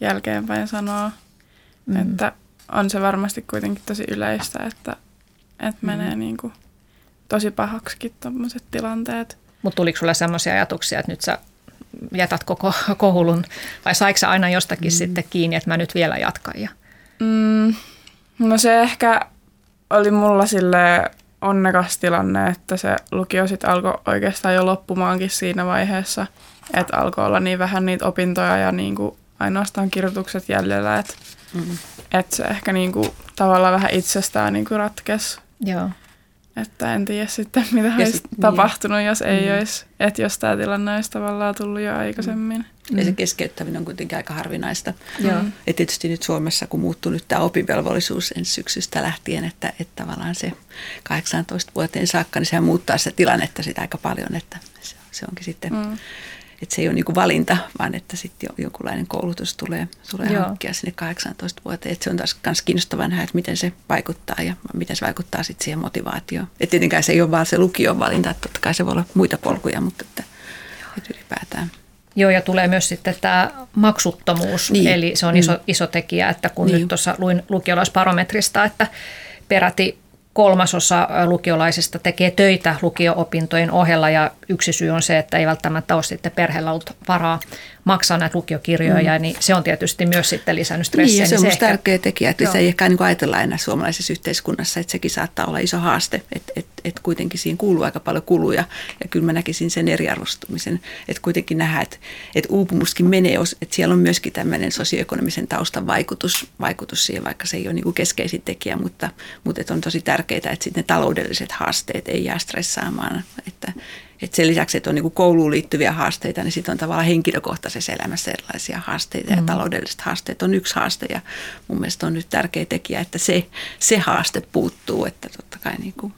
jälkeenpäin sanoa, että on se varmasti kuitenkin tosi yleistä, että menee niin kuin tosi pahaksikin tommoset tilanteet. Mutta tuliko sulla sellaisia ajatuksia, että nyt sä jätät koko koulun vai saiko sä aina jostakin sitten kiinni, että mä nyt vielä jatkan? Ja... No se ehkä oli mulla sille onnekas tilanne, että se lukio sitten alkoi oikeastaan jo loppumaankin siinä vaiheessa, että alkoi olla niin vähän niitä opintoja ja niinku ainoastaan kirjoitukset jäljellä, että et se ehkä niinku tavallaan vähän itsestään niinku ratkesi. Joo. Että en tiedä sitten, mitä olisi tapahtunut, jos ei olisi, että jos tämä tilanne olisi tavallaan tullut jo aikaisemmin. Ja se keskeyttäminen on kuitenkin aika harvinaista. Ja tietysti nyt Suomessa, kun muuttuu nyt tämä opinvelvollisuus ensi syksystä lähtien, että tavallaan se 18 vuoteen saakka, niin sehän muuttaa sitä tilannetta sitä aika paljon, että se onkin sitten... Että se ei ole niin kuin valinta, vaan että sitten jonkunlainen koulutus tulee hankkia sinne 18 vuoteen. Että se on taas myös kiinnostavaa nähdä, että miten se vaikuttaa ja miten se vaikuttaa sitten siihen motivaatioon. Että tietenkään se ei ole vaan se lukion valinta, että totta kai se voi olla muita polkuja, mutta että ylipäätään. Joo, ja tulee myös sitten tämä maksuttomuus, eli se on iso tekijä, että kun nyt tuossa luin lukiolaisbarometrista, että peräti 3/3 lukiolaisista tekee töitä lukio-opintojen ohella ja yksi syy on se, että ei välttämättä ole sitten perheellä ollut varaa maksaa näitä lukiokirjoja, niin se on tietysti myös sitten lisännyt stressiä. Niin, se on myös tärkeä tekijä, että se ei ehkä niin ajatella enää suomalaisessa yhteiskunnassa, että sekin saattaa olla iso haaste, että kuitenkin siinä kuuluu aika paljon kuluja, ja kyllä mä näkisin sen eriarvostumisen, että kuitenkin nähdään, että uupumuskin menee, että siellä on myöskin tämmöinen sosioekonomisen taustan vaikutus siihen, vaikka se ei ole niin keskeisin tekijä, mutta on tosi tärkeää, että sitten ne taloudelliset haasteet ei jää stressaamaan, että sen lisäksi, että on niin kuin kouluun liittyviä haasteita, niin sitten on tavallaan henkilökohtaisessa elämässä erilaisia haasteita, ja taloudelliset haasteet on yksi haaste, ja mun mielestä on nyt tärkeä tekijä, että se haaste puuttuu, että totta kai niin kuin,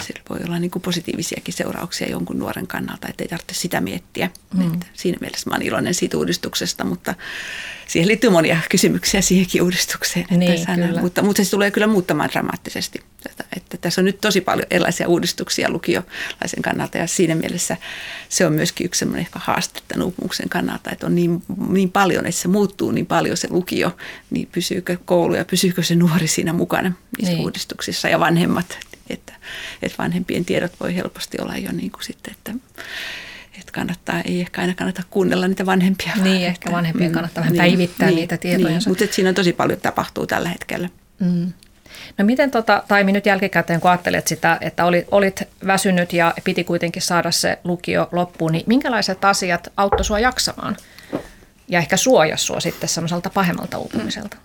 sillä voi olla niin kuin positiivisiakin seurauksia jonkun nuoren kannalta, ettei tarvitse sitä miettiä. Että siinä mielessä mä oon iloinen siitä uudistuksesta, mutta siihen liittyy monia kysymyksiä siihenkin uudistukseen. Niin, mutta se tulee kyllä muuttamaan dramaattisesti. Että tässä on nyt tosi paljon erilaisia uudistuksia lukiolaisen kannalta, ja siinä mielessä se on myöskin yksi sellainen ehkä haaste tämän uupumuksen kannalta, että on niin paljon, että se muuttuu niin paljon se lukio, niin pysyykö koulu ja pysyykö se nuori siinä mukana niissä uudistuksissa ja vanhemmat. Että vanhempien tiedot voi helposti olla jo niin kuin sitten, että kannattaa, ei ehkä aina kannata kuunnella niitä vanhempia. Niin, ehkä vanhempien kannattaa vähän päivittää niitä tietoja. Niin, mutta siinä on tosi paljon tapahtuu tällä hetkellä. No miten Taimi nyt jälkikäteen, kun ajattelet sitä, että olit väsynyt ja piti kuitenkin saada se lukio loppuun, niin minkälaiset asiat auttoi sua jaksamaan ja ehkä suojasi sua sitten semmoiselta pahemmalta uupumiselta?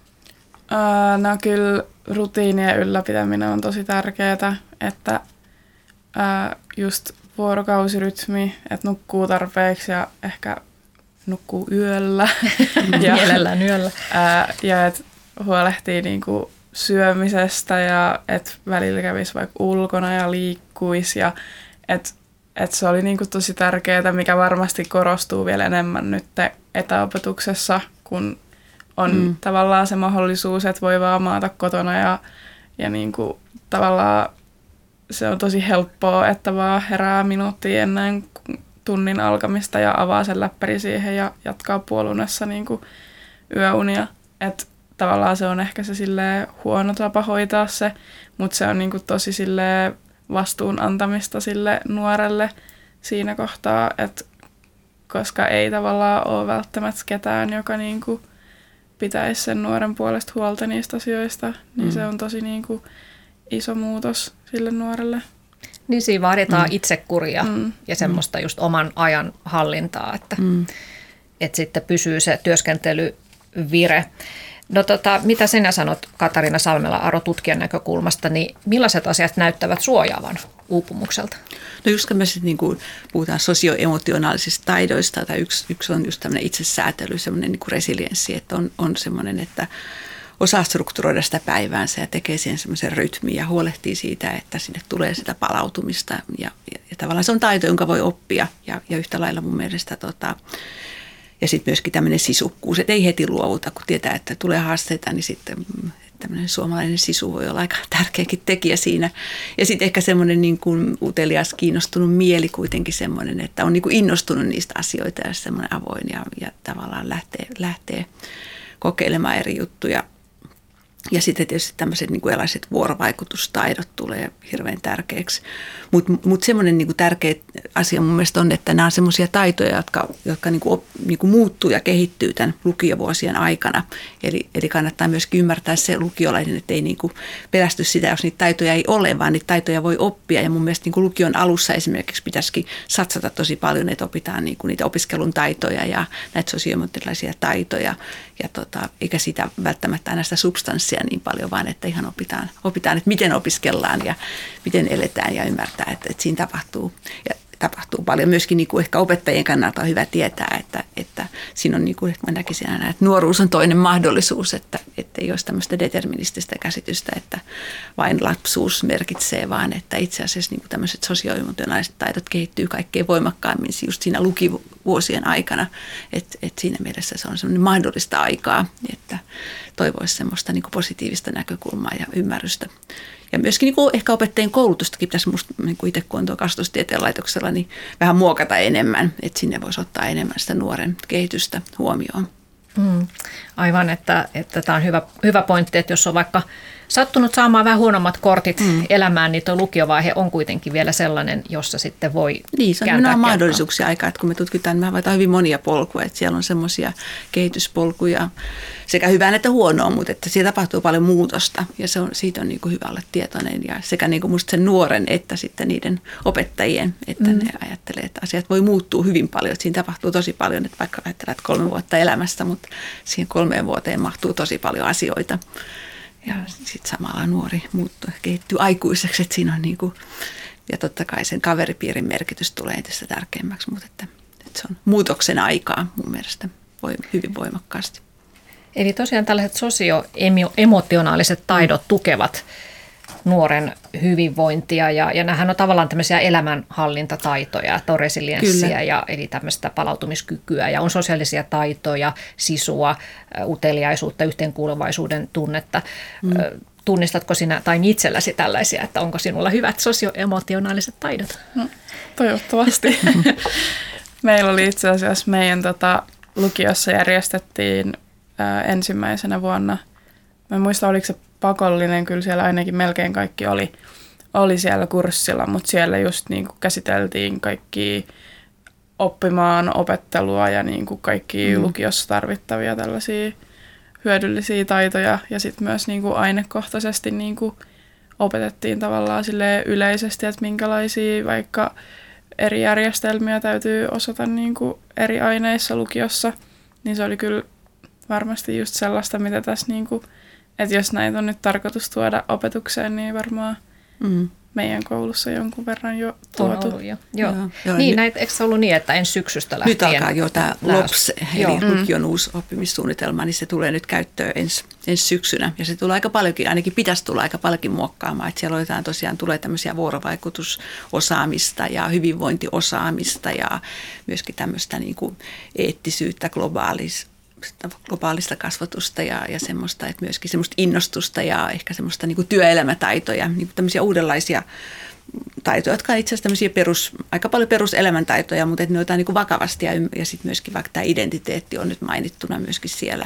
No kyllä rutiinien ylläpitäminen on tosi tärkeää, että just vuorokausirytmi, että nukkuu tarpeeksi ja ehkä nukkuu yöllä. Mielellään yöllä. Ja että huolehtii niinku syömisestä ja että välillä kävisi vaikka ulkona ja liikkuisi. Ja että se oli niinku tosi tärkeää, mikä varmasti korostuu vielä enemmän nyt etäopetuksessa, kun on tavallaan se mahdollisuus, että voi vaan maata kotona ja niin kuin tavallaan se on tosi helppoa, että vaan herää minuuttia ennen tunnin alkamista ja avaa sen läppäri siihen ja jatkaa puolunassa niin kuin yöunia. Että tavallaan se on ehkä se silleen huono tapa hoitaa se, mutta se on niin kuin tosi silleen vastuun antamista sille nuorelle siinä kohtaa, että koska ei tavallaan ole välttämättä ketään, joka niin kuin pitäisi sen nuoren puolesta huolta niistä asioista, niin se on tosi niin kuin iso muutos sille nuorelle. Niin siinä vaaditaan itsekuria ja semmoista just oman ajan hallintaa, että sitten pysyy se työskentelyvire. No mitä sinä sanot, Katariina Salmela-Aro, tutkijan näkökulmasta, niin millaiset asiat näyttävät suojaavan uupumukselta? No just kun me sitten niin puhutaan sosioemotionaalisista taidoista, tai yksi on just tämmöinen itsesäätely, semmoinen niin kuin resilienssi, että on semmoinen, että osaa strukturoida sitä päiväänsä ja tekee siihen semmoisen rytmin ja huolehtii siitä, että sinne tulee sitä palautumista. Ja tavallaan se on taito, jonka voi oppia, ja yhtä lailla mun mielestä ja sitten myöskin tämmöinen sisukkuus, että ei heti luovuta, kun tietää, että tulee haasteita, niin sitten tämmöinen suomalainen sisu voi olla aika tärkeäkin tekijä siinä. Ja sitten ehkä semmoinen niin kuin utelias, kiinnostunut mieli kuitenkin semmoinen, että on niin kuin innostunut niistä asioita ja semmoinen avoin ja tavallaan lähtee kokeilemaan eri juttuja. Ja sitten tietysti tämmöiset niin kuin erilaiset vuorovaikutustaidot tulee hirveän tärkeäksi. Mutta semmoinen niin kuin tärkeä asia mun mielestä on, että nämä on semmoisia taitoja, jotka niin kuin muuttuu ja kehittyy tämän lukiovuosien aikana. Eli kannattaa myöskin ymmärtää se lukiolainen, että ei niin kuin pelästy sitä, jos niitä taitoja ei ole, vaan niitä taitoja voi oppia. Ja mun mielestä niin kuin lukion alussa esimerkiksi pitäisikin satsata tosi paljon, että opitaan niin kuin niitä opiskelun taitoja ja näitä sosioemotionaalisia taitoja. Ja eikä sitä välttämättä aina sitä substanssia niin paljon, vaan että ihan opitaan, että miten opiskellaan ja miten eletään ja ymmärtää, että siinä tapahtuu. Ja tapahtuu paljon. Myöskin niin kuin ehkä opettajien kannalta on hyvä tietää, että siinä on niin kuin, että mä näkisin aina, että nuoruus on toinen mahdollisuus, että ei olisi tämmöistä determinististä käsitystä, että vain lapsuus merkitsee, vaan että itse asiassa niin kuin tämmöiset sosioemotionaaliset taidot kehittyy kaikkein voimakkaammin just siinä lukivuosien aikana, että siinä mielessä se on semmoinen mahdollista aikaa, että toivoisi semmoista niin kuin positiivista näkökulmaa ja ymmärrystä. Ja myöskin niin kuin ehkä opettajien koulutustakin pitäisi musta, niin kuin itse kun on tuo kasvatustieteen laitoksella, niin vähän muokata enemmän, että sinne voisi ottaa enemmän sitä nuoren kehitystä huomioon. Aivan, että tämä on hyvä pointti, että jos on vaikka sattunut saamaan vähän huonommat kortit elämään, niin tuo lukiovaihe on kuitenkin vielä sellainen, jossa sitten voi kääntää mahdollisuuksia aikaa, että kun me tutkitaan, niin me havaitaan hyvin monia polkuja, että siellä on semmoisia kehityspolkuja sekä hyvää että huonoa, mutta että siellä tapahtuu paljon muutosta ja se on, siitä on niin kuin hyvä olla tietoinen ja sekä niin kuin musta sen nuoren että sitten niiden opettajien, että ne ajattelee, että asiat voi muuttua hyvin paljon, että siinä tapahtuu tosi paljon, että vaikka ajattelet 3 vuotta elämästä, mutta siihen 3 vuoteen mahtuu tosi paljon asioita. Ja sitten samalla nuori muuttuu, kehittyy aikuiseksi, että siinä on niin kuin, ja totta kai sen kaveripiirin merkitys tulee entistä tärkeämmäksi, mutta että se on muutoksen aikaa mun mielestä hyvin voimakkaasti. Eli tosiaan tällaiset sosioemotionaaliset taidot tukevat nuoren hyvinvointia ja nämähän on tavallaan tämmöisiä elämänhallintataitoja, resilienssiä ja eli tämmöistä palautumiskykyä ja on sosiaalisia taitoja, sisua, uteliaisuutta, yhteenkuuluvaisuuden tunnetta. Tunnistatko sinä tai itselläsi tällaisia, että onko sinulla hyvät sosioemotionaaliset taidot? No, toivottavasti. Meillä oli itse asiassa meidän lukiossa järjestettiin ensimmäisenä vuonna, mä en muista oliko se pakollinen, kyllä siellä ainakin melkein kaikki oli siellä kurssilla, mutta siellä just niin kuin käsiteltiin kaikki oppimaan opettelua ja niin kuin kaikki lukiossa tarvittavia tällaisia hyödyllisiä taitoja. Ja sitten myös niin kuin ainekohtaisesti niin kuin opetettiin tavallaan silleen yleisesti, että minkälaisia vaikka eri järjestelmiä täytyy osata niin kuin eri aineissa lukiossa. Niin se oli kyllä varmasti just sellaista, mitä tässä niin kuin että jos näitä on nyt tarkoitus tuoda opetukseen, niin varmaan meidän koulussa jonkun verran jo tuotu. On ollut jo. Joo. Niin, näitä, eikö se ollut niin, että ensi syksystä lähtien? Nyt alkaa jo tämä LOPS, eli lukion uusi oppimissuunnitelma, niin se tulee nyt käyttöön ensi syksynä. Ja se tulee aika paljonkin, ainakin pitäisi tulla aika paljonkin muokkaamaan. Että siellä jotain tosiaan tulee tämmöisiä vuorovaikutusosaamista ja hyvinvointiosaamista ja myöskin tämmöistä niin kuin eettisyyttä globaalista kasvatusta ja semmoista, että myöskin semmoista innostusta ja ehkä semmoista niin kuin työelämätaitoja, niin kuin tämmöisiä uudenlaisia taitoja, jotka on itse asiassa tämmöisiä aika paljon peruselämäntaitoja, mutta että ne otetaan niin kuin vakavasti ja sitten myöskin vaikka tämä identiteetti on nyt mainittuna myöskin siellä,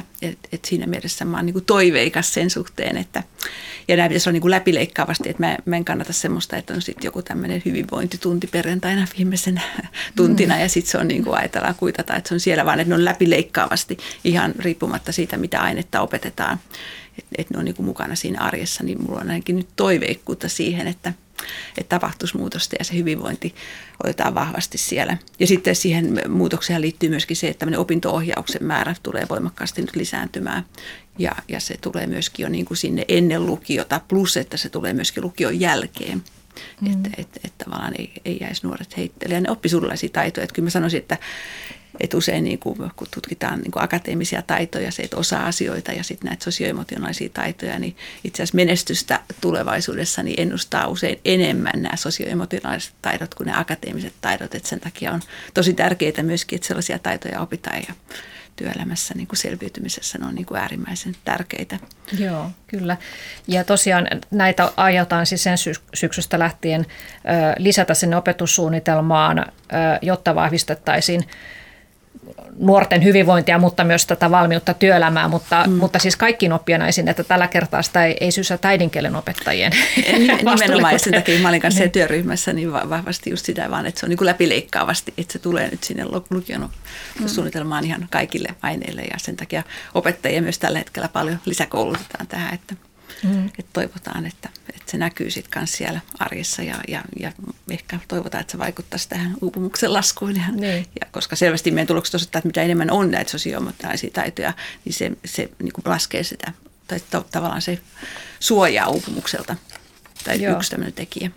että siinä mielessä mä oon niin kuin toiveikas sen suhteen, että ja nämä pitäisi olla niin kuin läpileikkaavasti, että mä en kannata semmoista, että on sitten joku tämmöinen hyvinvointitunti perjantaina viimeisenä tuntina ja sitten se on niin kuin ajatellaan kuitata, että se on siellä vaan, että ne on läpileikkaavasti ihan riippumatta siitä, mitä ainetta opetetaan, että ne on niin kuin mukana siinä arjessa, niin mulla on ainakin nyt toiveikkuutta siihen, että tapahtuisi muutosta ja se hyvinvointi otetaan vahvasti siellä. Ja sitten siihen muutokseen liittyy myöskin se, että tämmöinen opinto-ohjauksen määrä tulee voimakkaasti nyt lisääntymään. Ja se tulee myöskin jo niin kuin sinne ennen lukiota, plus että se tulee myöskin lukion jälkeen. Että tavallaan ei jäisi nuoret heittelemään. Ne oppisivat uudenlaisia taitoja. Että kyllä mä sanoisin, että usein niin kuin, kun tutkitaan niin kuin akateemisia taitoja, se, että osaa asioita ja sitten näitä sosioemotionaalisia taitoja, niin itse asiassa menestystä tulevaisuudessa niin ennustaa usein enemmän nämä sosioemotionaaliset taidot kuin ne akateemiset taidot. Et sen takia on tosi tärkeää myöskin, että sellaisia taitoja opitaan ja työelämässä niin kuin selviytymisessä ne on niin kuin äärimmäisen tärkeitä. Joo, kyllä. Ja tosiaan näitä aiotaan siis sen syksystä lähtien lisätä sinne opetussuunnitelmaan, jotta vahvistettaisiin nuorten hyvinvointia, mutta myös tätä valmiutta työelämään, mutta siis kaikkiin oppijaisiin, että tällä kertaa sitä ei sysätä äidinkielen opettajien nimenomaan sen takia mä olin kanssa siellä työryhmässä niin vahvasti just sitä vaan, että se on niin kuin läpileikkaavasti, että se tulee nyt sinne lukion suunnitelmaan ihan kaikille aineille ja sen takia opettajia myös tällä hetkellä paljon lisäkoulutetaan tähän, että toivotaan, että se näkyy sitten kanssa siellä arjessa ja ehkä toivotaan, että se vaikuttaisi tähän uupumuksen laskuun. Ja koska selvästi meidän tulokset osoittaa, että mitä enemmän on näitä sosioemotionaalisia taitoja, niin se niin kuin laskee sitä, tai tavallaan se suojaa uupumukselta, tai yksi tämmöinen tekijä.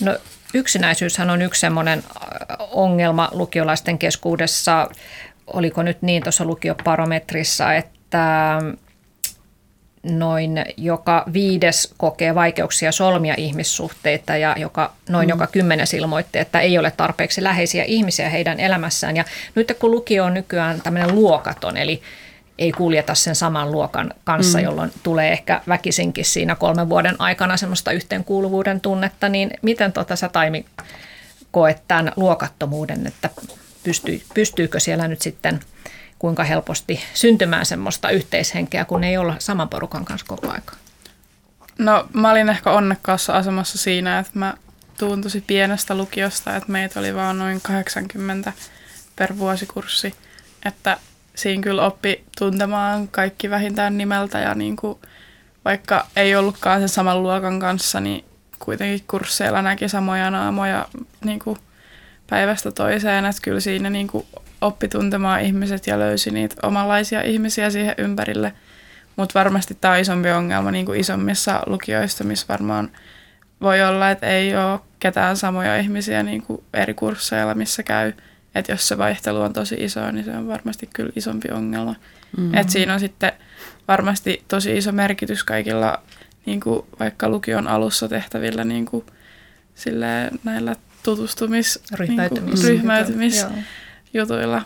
No yksinäisyyshän on yksi semmoinen ongelma lukiolaisten keskuudessa. Oliko nyt niin tuossa lukiobarometrissa, että noin joka 5. kokee vaikeuksia solmia ihmissuhteita ja joka 10. ilmoitti, että ei ole tarpeeksi läheisiä ihmisiä heidän elämässään. Ja nyt kun lukio on nykyään tämmöinen luokaton, eli ei kuljeta sen saman luokan kanssa, jolloin tulee ehkä väkisinkin siinä 3 vuoden aikana semmoista yhteenkuuluvuuden tunnetta, niin miten sä Taimi koet tämän luokattomuuden, että pystyykö siellä nyt sitten kuinka helposti syntymään semmoista yhteishenkeä, kun ei olla saman porukan kanssa koko aikaa? No mä olin ehkä onnekkaassa asemassa siinä, että mä tuun tosi pienestä lukiosta, että meitä oli vaan noin 80 per vuosikurssi, että siinä kyllä oppi tuntemaan kaikki vähintään nimeltä ja niin kuin, vaikka ei ollutkaan sen saman luokan kanssa, niin kuitenkin kursseilla näki samoja naamoja niin kuin päivästä toiseen, että kyllä siinä niin kuin oppi tuntemaan ihmiset ja löysi niitä omanlaisia ihmisiä siihen ympärille. Mutta varmasti tämä on isompi ongelma niin kuin isommissa lukioissa, missä varmaan voi olla, että ei ole ketään samoja ihmisiä niin kuin eri kursseilla, missä käy. Että jos se vaihtelu on tosi iso, niin se on varmasti kyllä isompi ongelma. Mm-hmm. Että siinä on sitten varmasti tosi iso merkitys kaikilla niin kuin vaikka lukion alussa tehtävillä niin kuin silleen, näillä ryhmäytymisjutuilla.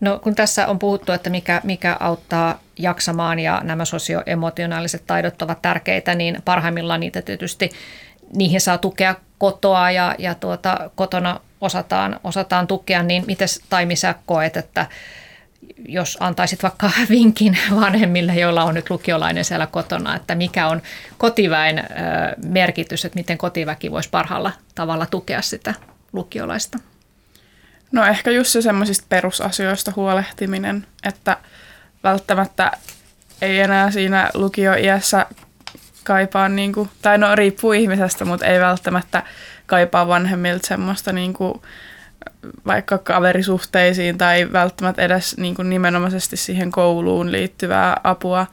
No, kun tässä on puhuttu, että mikä auttaa jaksamaan ja nämä sosioemotionaaliset taidot ovat tärkeitä, niin parhaimmillaan niitä tietysti, niihin saa tukea kotoa ja kotona osataan tukea, niin mites Taimi sä koet, että jos antaisit vaikka vinkin vanhemmille, joilla on nyt lukiolainen siellä kotona, että mikä on kotiväen merkitys, että miten kotiväki voisi parhaalla tavalla tukea sitä lukiolaista? No ehkä just se semmoisista perusasioista huolehtiminen, että välttämättä ei enää siinä lukioiässä kaipaa, niinku, tai no riippuu ihmisestä, mutta ei välttämättä kaipaa vanhemmilta semmoista niinku, vaikka kaverisuhteisiin tai välttämättä edes niinku, nimenomaisesti siihen kouluun liittyvää apua,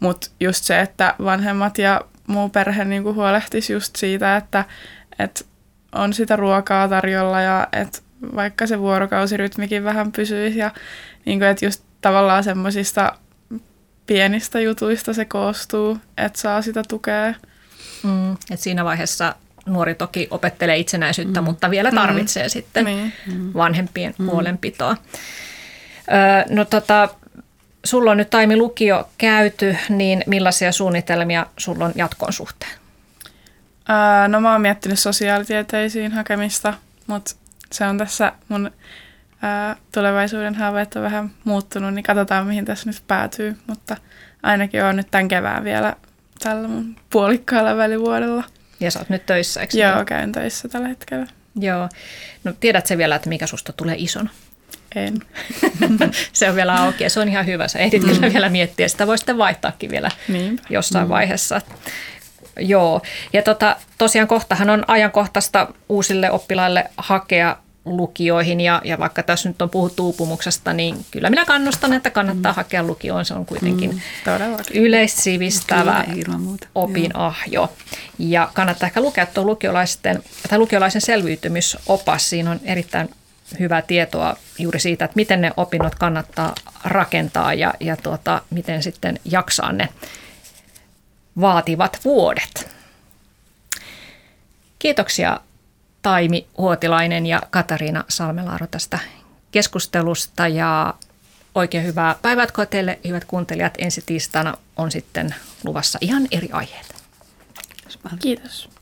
mutta just se, että vanhemmat ja muu perhe niinku, huolehtisi just siitä, että et on sitä ruokaa tarjolla ja että vaikka se vuorokausirytmikin vähän pysyisi ja niin kuin, että just tavallaan semmoisista pienistä jutuista se koostuu, että saa sitä tukea. Et siinä vaiheessa nuori toki opettelee itsenäisyyttä, mutta vielä tarvitsee sitten vanhempien huolenpitoa. Sulla on nyt Taimi lukio käyty, niin millaisia suunnitelmia sulla on jatkon suhteen? No mä oon miettinyt sosiaalitieteisiin hakemista, mutta se on tässä mun tulevaisuuden haaveet on vähän muuttunut, niin katsotaan mihin tässä nyt päätyy, mutta ainakin on nyt tämän kevään vielä tällä mun puolikkaalla välivuodella. Ja sä oot nyt töissä, eikö? Joo, käyn töissä tällä hetkellä. Joo. No tiedätkö vielä, että mikä susta tulee isona? En. Se on vielä auki ja se on ihan hyvä. Sä ehdit kyllä vielä miettiä. Sitä voi sitten vaihtaakin vielä jossain vaiheessa. Joo, ja tosiaan kohtahan on ajankohtaista uusille oppilaille hakea lukioihin, ja vaikka tässä nyt on puhuttu uupumuksesta, niin kyllä minä kannustan, että kannattaa hakea lukioon, se on kuitenkin yleissivistävä opinahjo. Ja kannattaa ehkä lukea tuo lukiolaisen selviytymisopas, siinä on erittäin hyvää tietoa juuri siitä, että miten ne opinnot kannattaa rakentaa, ja miten sitten jaksaa ne vaativat vuodet. Kiitoksia Taimi Huotilainen ja Katariina Salmela-Aro tästä keskustelusta ja oikein hyvää päivää teille, hyvät kuuntelijat. Ensi tiistaina on sitten luvassa ihan eri aiheita. Kiitos.